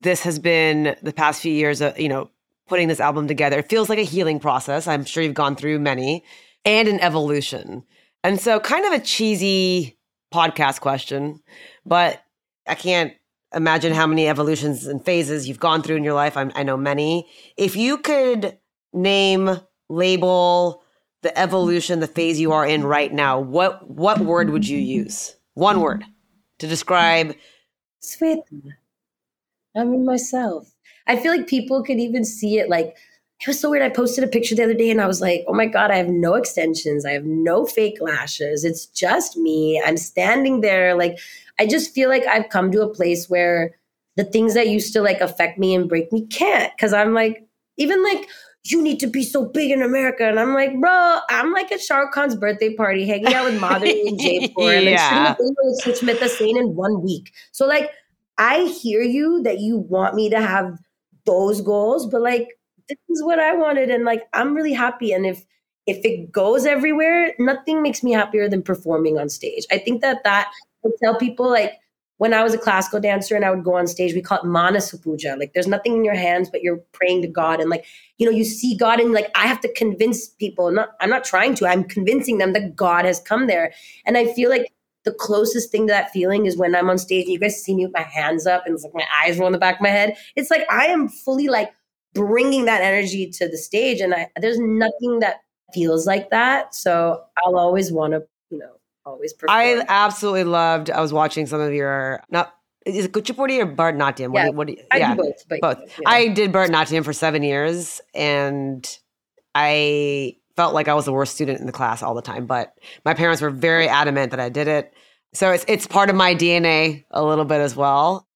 this has been the past few years of, you know, putting this album together. It feels like a healing process. I'm sure you've gone through many, and an evolution. And so kind of a cheesy podcast question, but I can't imagine how many evolutions and phases you've gone through in your life. I'm, I know many. If you could name, label the evolution, the phase you are in right now, what what word would you use? One word to describe. Swetha. I mean, myself. I feel like people could even see it. Like, it was so weird. I posted a picture the other day and I was like, oh my God, I have no extensions. I have no fake lashes. It's just me. I'm standing there. Like, I just feel like I've come to a place where the things that used to like affect me and break me can't. Cause I'm like, even like, you need to be so big in America. And I'm like, bro, I'm like at Shah Rukh Khan's birthday party, hanging out with Madhuri and Jaipur. And yeah. Like, switch with the same in one week. So like, I hear you that you want me to have those goals, but like, this is what I wanted. And like, I'm really happy. And if, if it goes everywhere, nothing makes me happier than performing on stage. I think that that I tell people, like when I was a classical dancer and I would go on stage, we call it Manasa Puja. Like there's nothing in your hands, but you're praying to God. And like, you know, you see God and like, I have to convince people. Not, I'm not trying to, I'm convincing them that God has come there. And I feel like the closest thing to that feeling is when I'm on stage and you guys see me with my hands up and it's like my eyes roll in the back of my head. It's like, I am fully like, bringing that energy to the stage, and I, there's nothing that feels like that. So I'll always want to, you know, always perform. I absolutely loved. I was watching some of your not is it Kuchipudi or Bharatanatyam? Yeah, what do you, what do you, I yeah, do both. But both. You know. I did Bharatanatyam for seven years, and I felt like I was the worst student in the class all the time. But my parents were very adamant that I did it, so it's it's part of my D N A a little bit as well.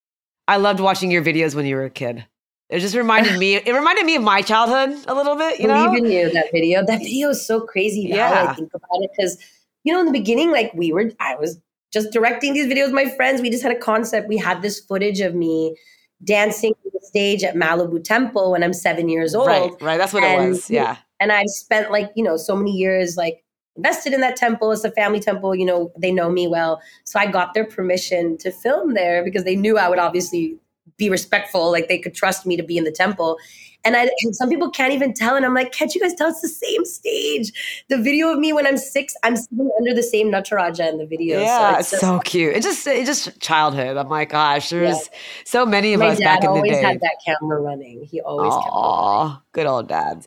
I loved watching your videos when you were a kid. It just reminded me, it reminded me of my childhood a little bit, you know? Believe in you, that video. That video is so crazy now yeah. I think about it. Because, you know, in the beginning, like we were, I was just directing these videos with my friends. We just had a concept. We had this footage of me dancing on the stage at Malibu Temple when I'm seven years old. Right, right. That's what and, it was. Yeah. And I've spent like, you know, so many years like invested in that temple. It's a family temple. You know, they know me well. So I got their permission to film there because they knew I would obviously be respectful. Like they could trust me to be in the temple. And I, and some people can't even tell. And I'm like, can't you guys tell it's the same stage? The video of me when I'm six, I'm sitting under the same Nataraja in the video. Yeah, so it's just, so cute. It just, it just childhood. I'm like, gosh, there's yeah. so many of My us back in the day. My dad always had that camera running. He always kept it running. Good old dads.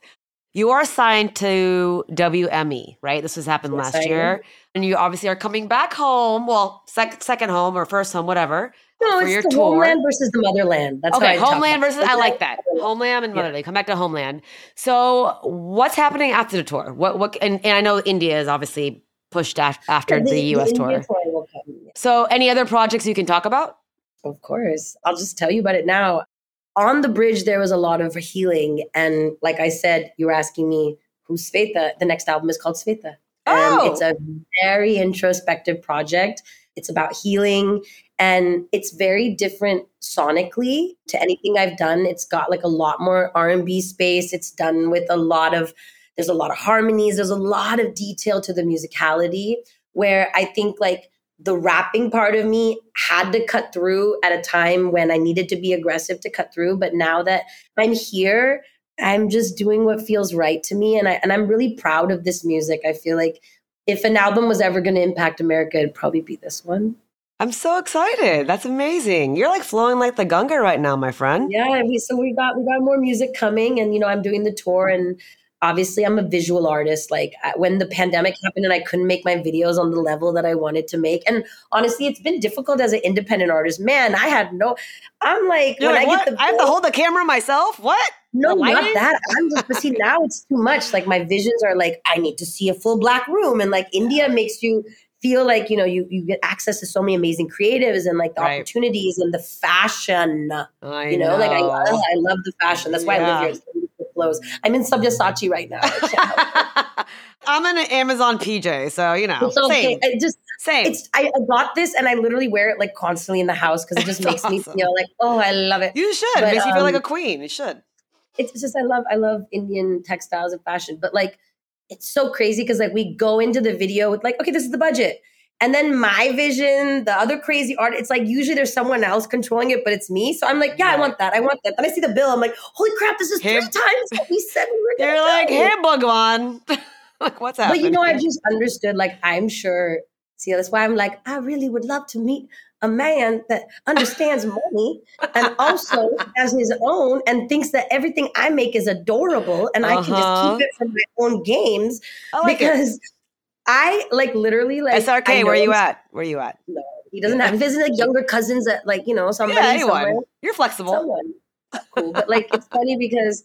You are signed to W M E, right? This was happened yes, last I year. Am. And you obviously are coming back home. Well, sec- second home or first home, whatever. No, it's the tour. Homeland versus the motherland. That's okay. Homeland versus I like that. Homeland and motherland. Yeah. Come back to homeland. So, what's happening after the tour? What? What? And, and I know India is obviously pushed af- after the, the U S the tour. India tour will come, yeah. So, any other projects you can talk about? Of course, I'll just tell you about it now. On the bridge, there was a lot of healing, and like I said, you were asking me who's Swetha. The next album is called Swetha. Oh, and it's a very introspective project. It's about healing. And it's very different sonically to anything I've done. It's got like a lot more R and B space. It's done with a lot of, there's a lot of harmonies. There's a lot of detail to the musicality where I think like the rapping part of me had to cut through at a time when I needed to be aggressive to cut through. But now that I'm here, I'm just doing what feels right to me. And, I, and I'm really proud of this music. I feel like if an album was ever going to impact America, it'd probably be this one. I'm so excited. That's amazing. You're like flowing like the Ganga right now, my friend. Yeah. We, so we got, we got more music coming and, you know, I'm doing the tour and obviously I'm a visual artist. Like I, when the pandemic happened and I couldn't make my videos on the level that I wanted to make. And honestly, it's been difficult as an independent artist, man. I had no, I'm like, You're when like, I what? get the, I have to hold the camera myself. What? No, not that. I'm just, but see, now it's too much. Like my visions are like, I need to see a full black room. And like India makes you feel like, you know, you, you get access to so many amazing creatives and like the right. opportunities and the fashion, I you know, know. like I, I love the fashion. That's why yeah. I live here. It flows. I'm in Sabyasachi right now. I'm in an Amazon P J. So, you know, it's okay. Same. I just, same. It's, I got this and I literally wear it like constantly in the house because it just makes awesome. me feel like, oh, I love it. You should. But, it makes um, you feel like a queen. You should. It's just, I love, I love Indian textiles and fashion, but like, it's so crazy because like we go into the video with like, okay, this is the budget. And then my vision, the other crazy art, it's like usually there's someone else controlling it, but it's me. So I'm like, yeah, I want that. I want that. Then I see the bill. I'm like, holy crap, this is three times what we said we were going to do. You're like, hey, Bhagwan. Like, what's happening? But you know, I've just understood, like, I'm sure So that's why I'm like, I really would love to meet a man that understands money and also has his own and thinks that everything I make is adorable and uh-huh. I can just keep it for my own games. I like because it. I like literally like S R K, where you at? Where you at? No, he doesn't have this is like younger cousins that like, you know, somebody yeah, anyone. Somewhere. You're flexible. Someone. Cool. But like it's funny because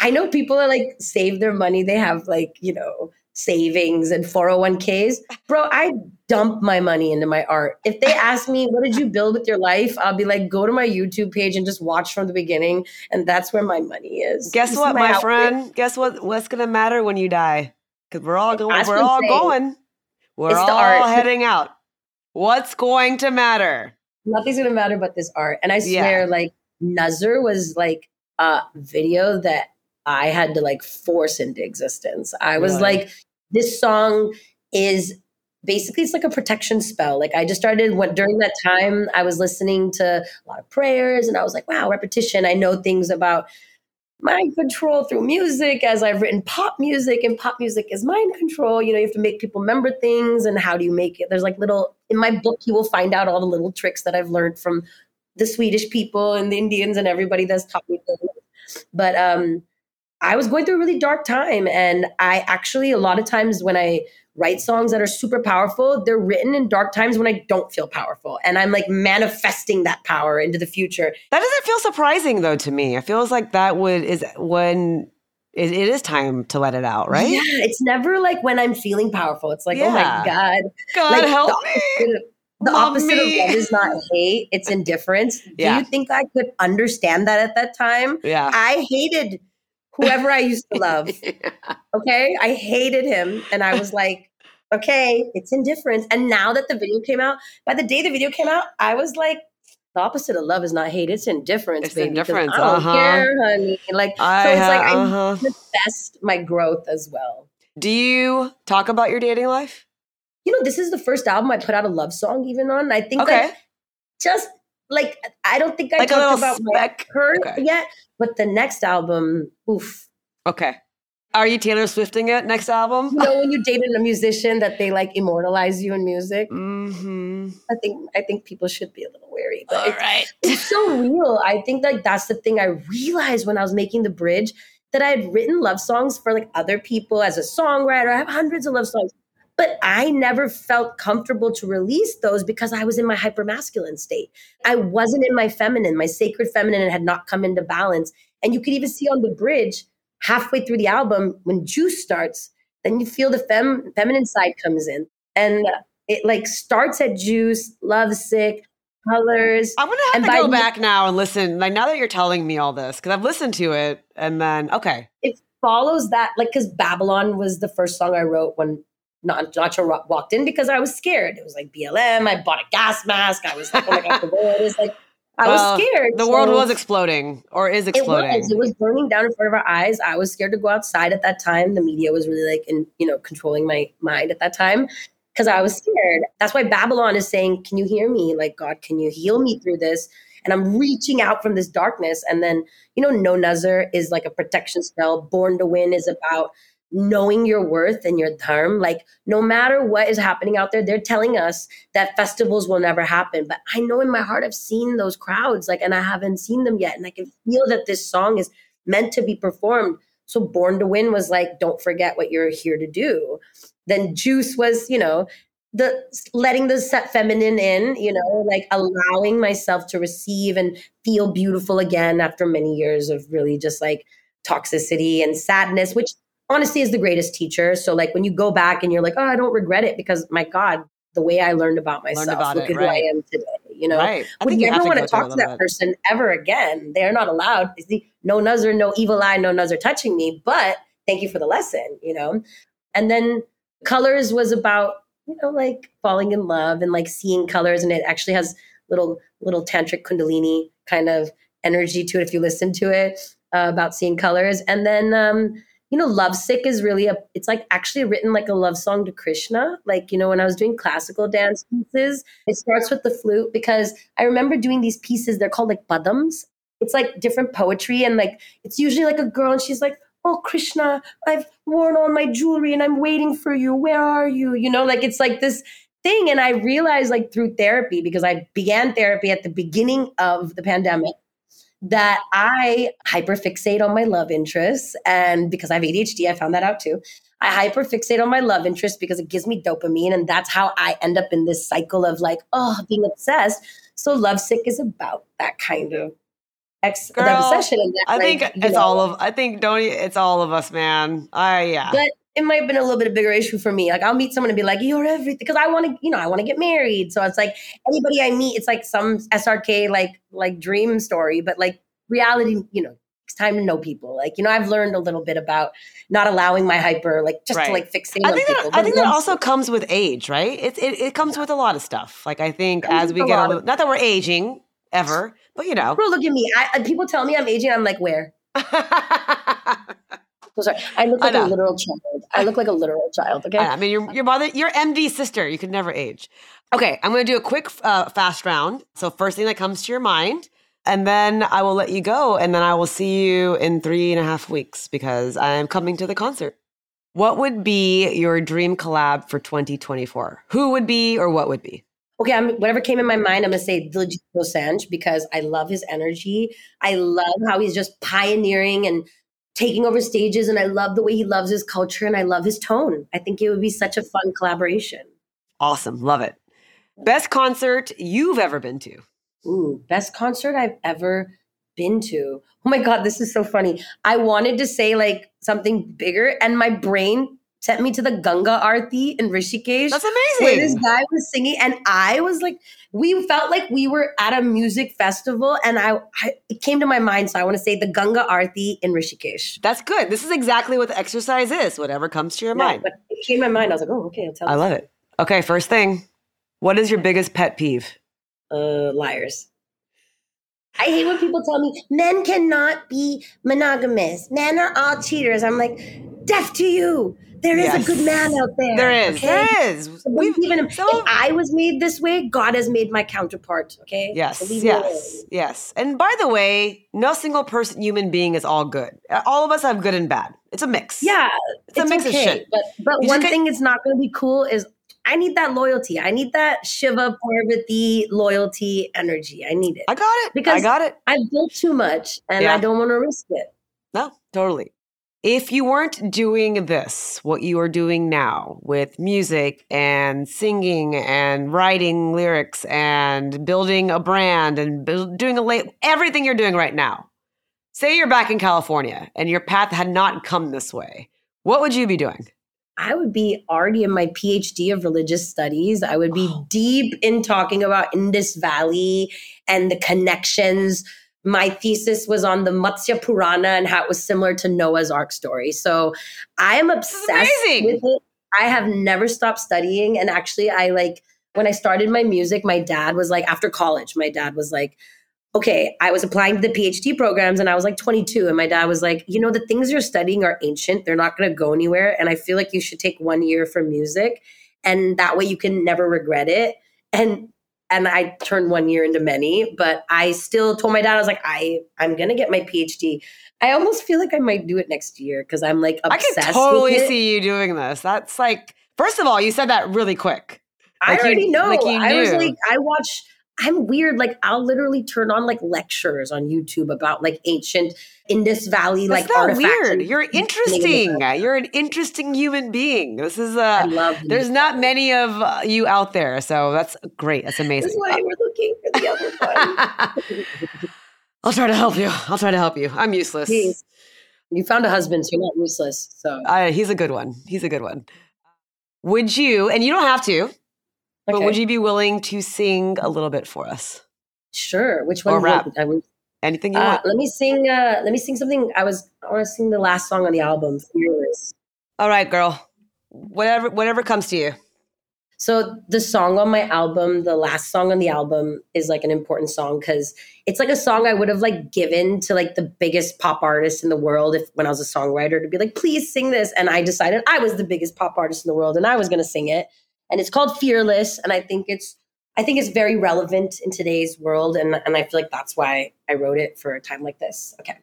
I know people are like save their money. They have like, you know, savings and four oh one k's. Bro, I dump my money into my art. If they ask me, what did you build with your life? I'll be like, go to my YouTube page and just watch from the beginning. And that's where my money is. Guess this what, is my, my friend? Guess what? What's going to matter when you die? Because we're all going. That's we're all saying. Going. We're it's all the art. Heading out. What's going to matter? Nothing's going to matter but this art. And I swear, yeah. like, Nazar was like a video that I had to like force into existence. I was yeah. like, this song is basically, it's like a protection spell. Like I just started when, during that time, I was listening to a lot of prayers and I was like, wow, repetition. I know things about mind control through music as I've written pop music, and pop music is mind control. You know, you have to make people remember things, and how do you make it? There's like little, in my book, you will find out all the little tricks that I've learned from the Swedish people and the Indians and everybody that's taught me things. But um, I was going through a really dark time, and I actually, a lot of times when I write songs that are super powerful, they're written in dark times when I don't feel powerful. And I'm like manifesting that power into the future. That doesn't feel surprising though to me. It feels like that would is when it, it is time to let it out, right? Yeah, it's never like when I'm feeling powerful. It's like, yeah. oh my God. God like, help the me. Of, the Love opposite me. Of love is not hate, it's indifference. Yeah. Do you think I could understand that at that time? Yeah. I hated whoever I used to love. yeah. Okay. I hated him. And I was like, okay, it's indifference. And now that the video came out, by the day the video came out, I was like, the opposite of love is not hate. It's indifference, it's baby. Indifference. I don't uh-huh. care, honey. Like, I so it's ha- like I uh-huh. manifest my growth as well. Do you talk about your dating life? You know, this is the first album I put out a love song even on. I think okay. like just like, I don't think I like talked about spec. My hurt okay. yet, but the next album, oof. Okay. Are you Taylor Swifting it next album? You know, when you dated a musician that they like immortalize you in music. Mm-hmm. I think I think people should be a little wary. But all it's, right. It's so real. I think like that's the thing I realized when I was making The Bridge, that I had written love songs for like other people as a songwriter. I have hundreds of love songs. But I never felt comfortable to release those because I was in my hypermasculine state. I wasn't in my feminine, my sacred feminine, and had not come into balance. And you could even see on The Bridge, halfway through the album, when Juice starts, then you feel the fem- feminine side comes in. And it like starts at Juice, Lovesick, Colors. I'm going to have to go back now and listen. Like now that you're telling me all this, because I've listened to it and then, okay. It follows that, like, because Babylon was the first song I wrote when Not Nacho walked in because I was scared. It was like B L M. I bought a gas mask. I was like, oh my God, the world is like, I well, was scared. The so world was exploding or is exploding. It was. It was burning down in front of our eyes. I was scared to go outside at that time. The media was really like, in, you know, controlling my mind at that time because I was scared. That's why Babylon is saying, can you hear me? Like, God, can you heal me through this? And I'm reaching out from this darkness. And then, you know, No Nazar is like a protection spell. Born to Win is about knowing your worth and your dharma. Like no matter what is happening out there, they're telling us that festivals will never happen. But I know in my heart, I've seen those crowds, like, and I haven't seen them yet. And I can feel that this song is meant to be performed. So Born to Win was like, don't forget what you're here to do. Then Juice was, you know, the letting the feminine in, you know, like allowing myself to receive and feel beautiful again after many years of really just like toxicity and sadness, which honesty is the greatest teacher. So like when you go back and you're like, oh, I don't regret it because my God, the way I learned about myself, learned about look it, at right. who I am today. You know, right. I would you ever want to talk to that bit. person ever again? They're not allowed. It's the no Nazar, no evil eye, no Nazar touching me, but thank you for the lesson, you know? And then Colors was about, you know, like falling in love and like seeing colors. And it actually has little, little tantric kundalini kind of energy to it. If you listen to it uh, about seeing colors. And then, um, you know, Lovesick is really a, it's like actually written like a love song to Krishna. Like, you know, when I was doing classical dance pieces, it starts with the flute because I remember doing these pieces. They're called like padams. It's like different poetry. And like, it's usually like a girl and she's like, oh, Krishna, I've worn all my jewelry and I'm waiting for you. Where are you? You know, like, it's like this thing. And I realized, like, through therapy, because I began therapy at the beginning of the pandemic, that I hyperfixate on my love interests. And because I have A D H D, I found that out too. I hyperfixate on my love interest because it gives me dopamine. And that's how I end up in this cycle of, like, oh, being obsessed. So Lovesick is about that kind of ex- Girl, that obsession. And that, I like, think it's know. all of, I think don't, it's all of us, man. I, yeah. But it might have been a little bit of a bigger issue for me. Like, I'll meet someone and be like, you're everything. Because I want to, you know, I want to get married. So it's like anybody I meet, it's like some S R K, like, like dream story, but like reality, you know, it's time to know people. Like, you know, I've learned a little bit about not allowing my hyper, like just right. to like fixate on people. I think that, I think that also comes with age, right? It, it, it comes yeah. with a lot of stuff. Like, I think as we get older, not that we're aging ever, but you know. Bro, look at me. I, people tell me I'm aging. I'm like, where? So sorry. I look like I a literal child. I look like a literal child. Okay. I, I mean, your your mother, your M D sister. You could never age. Okay, I'm going to do a quick uh, fast round. So first thing that comes to your mind, and then I will let you go, and then I will see you in three and a half weeks because I am coming to the concert. What would be your dream collab for twenty twenty-four? Who would be, or what would be? Okay, I'm, whatever came in my mind, I'm going to say Diljito Sanj because I love his energy. I love how he's just pioneering and taking over stages, and I love the way he loves his culture, and I love his tone. I think it would be such a fun collaboration. Awesome. Love it. Best concert you've ever been to? Ooh, best concert I've ever been to. Oh my God, this is so funny. I wanted to say like something bigger, and my brain sent me to the Ganga Aarti in Rishikesh. That's amazing. Where this guy was singing, and I was like, we felt like we were at a music festival, and I, I it came to my mind, so I want to say the Ganga Aarti in Rishikesh. That's good. This is exactly what the exercise is, whatever comes to your no, mind. But it came to my mind. I was like, oh, okay, I'll tell I you. I love it. Okay, first thing. What is your biggest pet peeve? Uh, liars. I hate when people tell me, men cannot be monogamous. Men are all cheaters. I'm like, death to you. There is yes. a good man out there. There is. Okay? There is. We've, even so, if I was made this way, God has made my counterpart. Okay. Yes. Believe yes. Yes. And by the way, no single person, human being is all good. All of us have good and bad. It's a mix. Yeah. It's, it's a mix okay, of shit. But, but one thing that's not going to be cool is I need that loyalty. I need that Shiva, Parvati, loyalty energy. I need it. I got it. Because I got it. I've built too much and yeah. I don't want to risk it. No, totally. If you weren't doing this, what you are doing now with music and singing and writing lyrics and building a brand and build, doing a label, everything you're doing right now, say you're back in California and your path had not come this way, what would you be doing? I would be already in my PhD of religious studies. I would be oh. deep in talking about Indus Valley and the connections. My thesis was on the Matsya Purana and how it was similar to Noah's Ark story. So I am obsessed with it. I have never stopped studying. And actually, I like when I started my music, my dad was like, after college, my dad was like, okay, I was applying to the PhD programs and I was like twenty-two. And my dad was like, you know, the things you're studying are ancient. They're not going to go anywhere. And I feel like you should take one year for music. And that way you can never regret it. And And I turned one year into many, but I still told my dad, I was like, I, I'm going to get my PhD. I almost feel like I might do it next year because I'm like obsessed. I can totally see you doing this. That's like, first of all, you said that really quick. Like I already you, know. Like I was like, I watch, I'm weird. Like I'll literally turn on like lectures on YouTube about like ancient Indus Valley, that's like artifacts. Weird. You're interesting. You're an interesting human being. This is a, I love there's you. Not many of uh, you out there. So that's great. That's amazing. That's why um, we're looking for the other one. I'll try to help you. I'll try to help you. I'm useless. Please. You found a husband, so you're not useless. So uh, he's a good one. He's a good one. Would you, and you don't have to, but okay. would you be willing to sing a little bit for us? Sure. Which one? Or rap. I would, anything you uh, want. Let me sing. Uh, let me sing something. I was. I want to sing the last song on the album. Fearless. All right, girl. Whatever. Whatever comes to you. So the song on my album, the last song on the album, is like an important song because it's like a song I would have like given to like the biggest pop artist in the world if when I was a songwriter to be like, please sing this. And I decided I was the biggest pop artist in the world and I was going to sing it. And it's called Fearless, and I think it's I think it's very relevant in today's world, and, and I feel like that's why I wrote it for a time like this. Okay.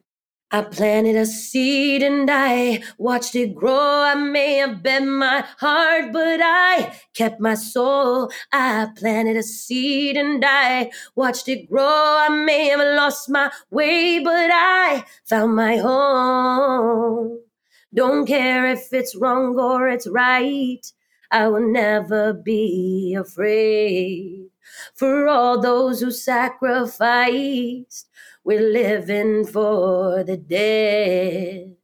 I planted a seed and I watched it grow. I may have bent my heart, but I kept my soul. I planted a seed and I watched it grow. I may have lost my way, but I found my home. Don't care if it's wrong or it's right. I will never be afraid. For all those who sacrificed, we're living for the dead.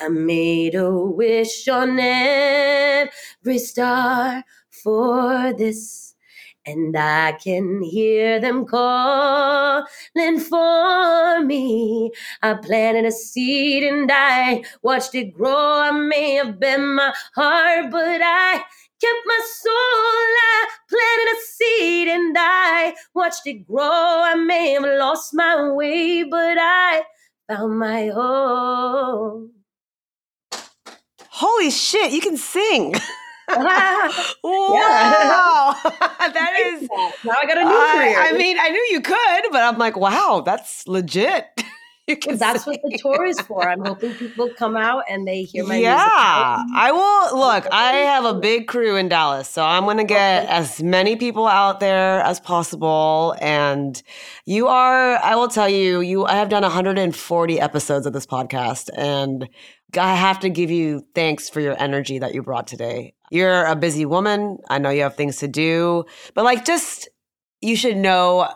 I made a wish on every star for this, and I can hear them calling for me. I planted a seed and I watched it grow. I may have bent my heart, but I kept my soul. I planted a seed and I watched it grow. I may have lost my way, but I found my home. Holy shit, you can sing. Wow. That is. Now I got a new uh, career. I mean, I knew you could, but I'm like, wow, that's legit. You can well, that's sing. What the tour is for. I'm hoping people come out and they hear my yeah, music. Yeah, I will. Look, I have a big crew in Dallas, so I'm going to get okay. as many people out there as possible. And you are, I will tell you, you. I have done one hundred forty episodes of this podcast, and I have to give you thanks for your energy that you brought today. You're a busy woman. I know you have things to do, but like, just, you should know,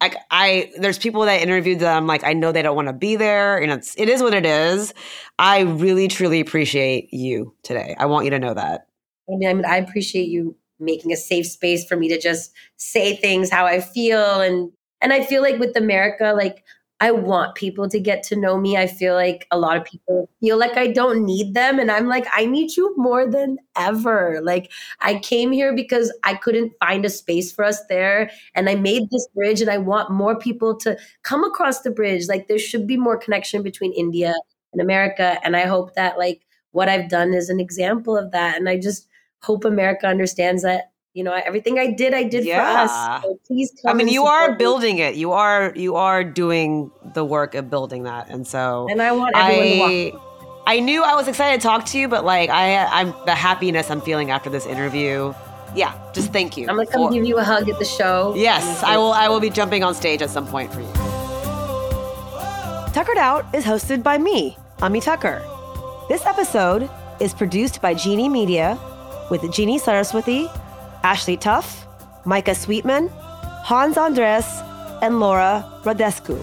like I, there's people that I interviewed that I'm like, I know they don't want to be there, and it's, it is what it is. I really, truly appreciate you today. I want you to know that. I mean, I, mean, I appreciate you making a safe space for me to just say things, how I feel. And, and I feel like with America, like, I want people to get to know me. I feel like a lot of people feel like I don't need them. And I'm like, I need you more than ever. Like, I came here because I couldn't find a space for us there. And I made this bridge, and I want more people to come across the bridge. Like, there should be more connection between India and America. And I hope that like what I've done is an example of that. And I just hope America understands that, you know, everything I did, I did yeah. for us. So please come. I mean, you are building me. It. You are you are doing the work of building that. And so and I want everyone I, to watch. I knew I was excited to talk to you, but like I I'm the happiness I'm feeling after this interview. Yeah, just thank you. I'm gonna come for, give you a hug at the show. Yes, I will I will be jumping on stage at some point for you. Tuckered Out is hosted by me, Ami Tucker. This episode is produced by Genie Media with Jeannie Saraswati, Ashley Tuff, Micah Sweetman, Hans Andres, and Laura Radescu.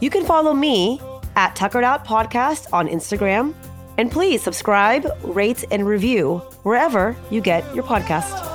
You can follow me at Tuckered Out Podcast on Instagram. And please subscribe, rate, and review wherever you get your podcast.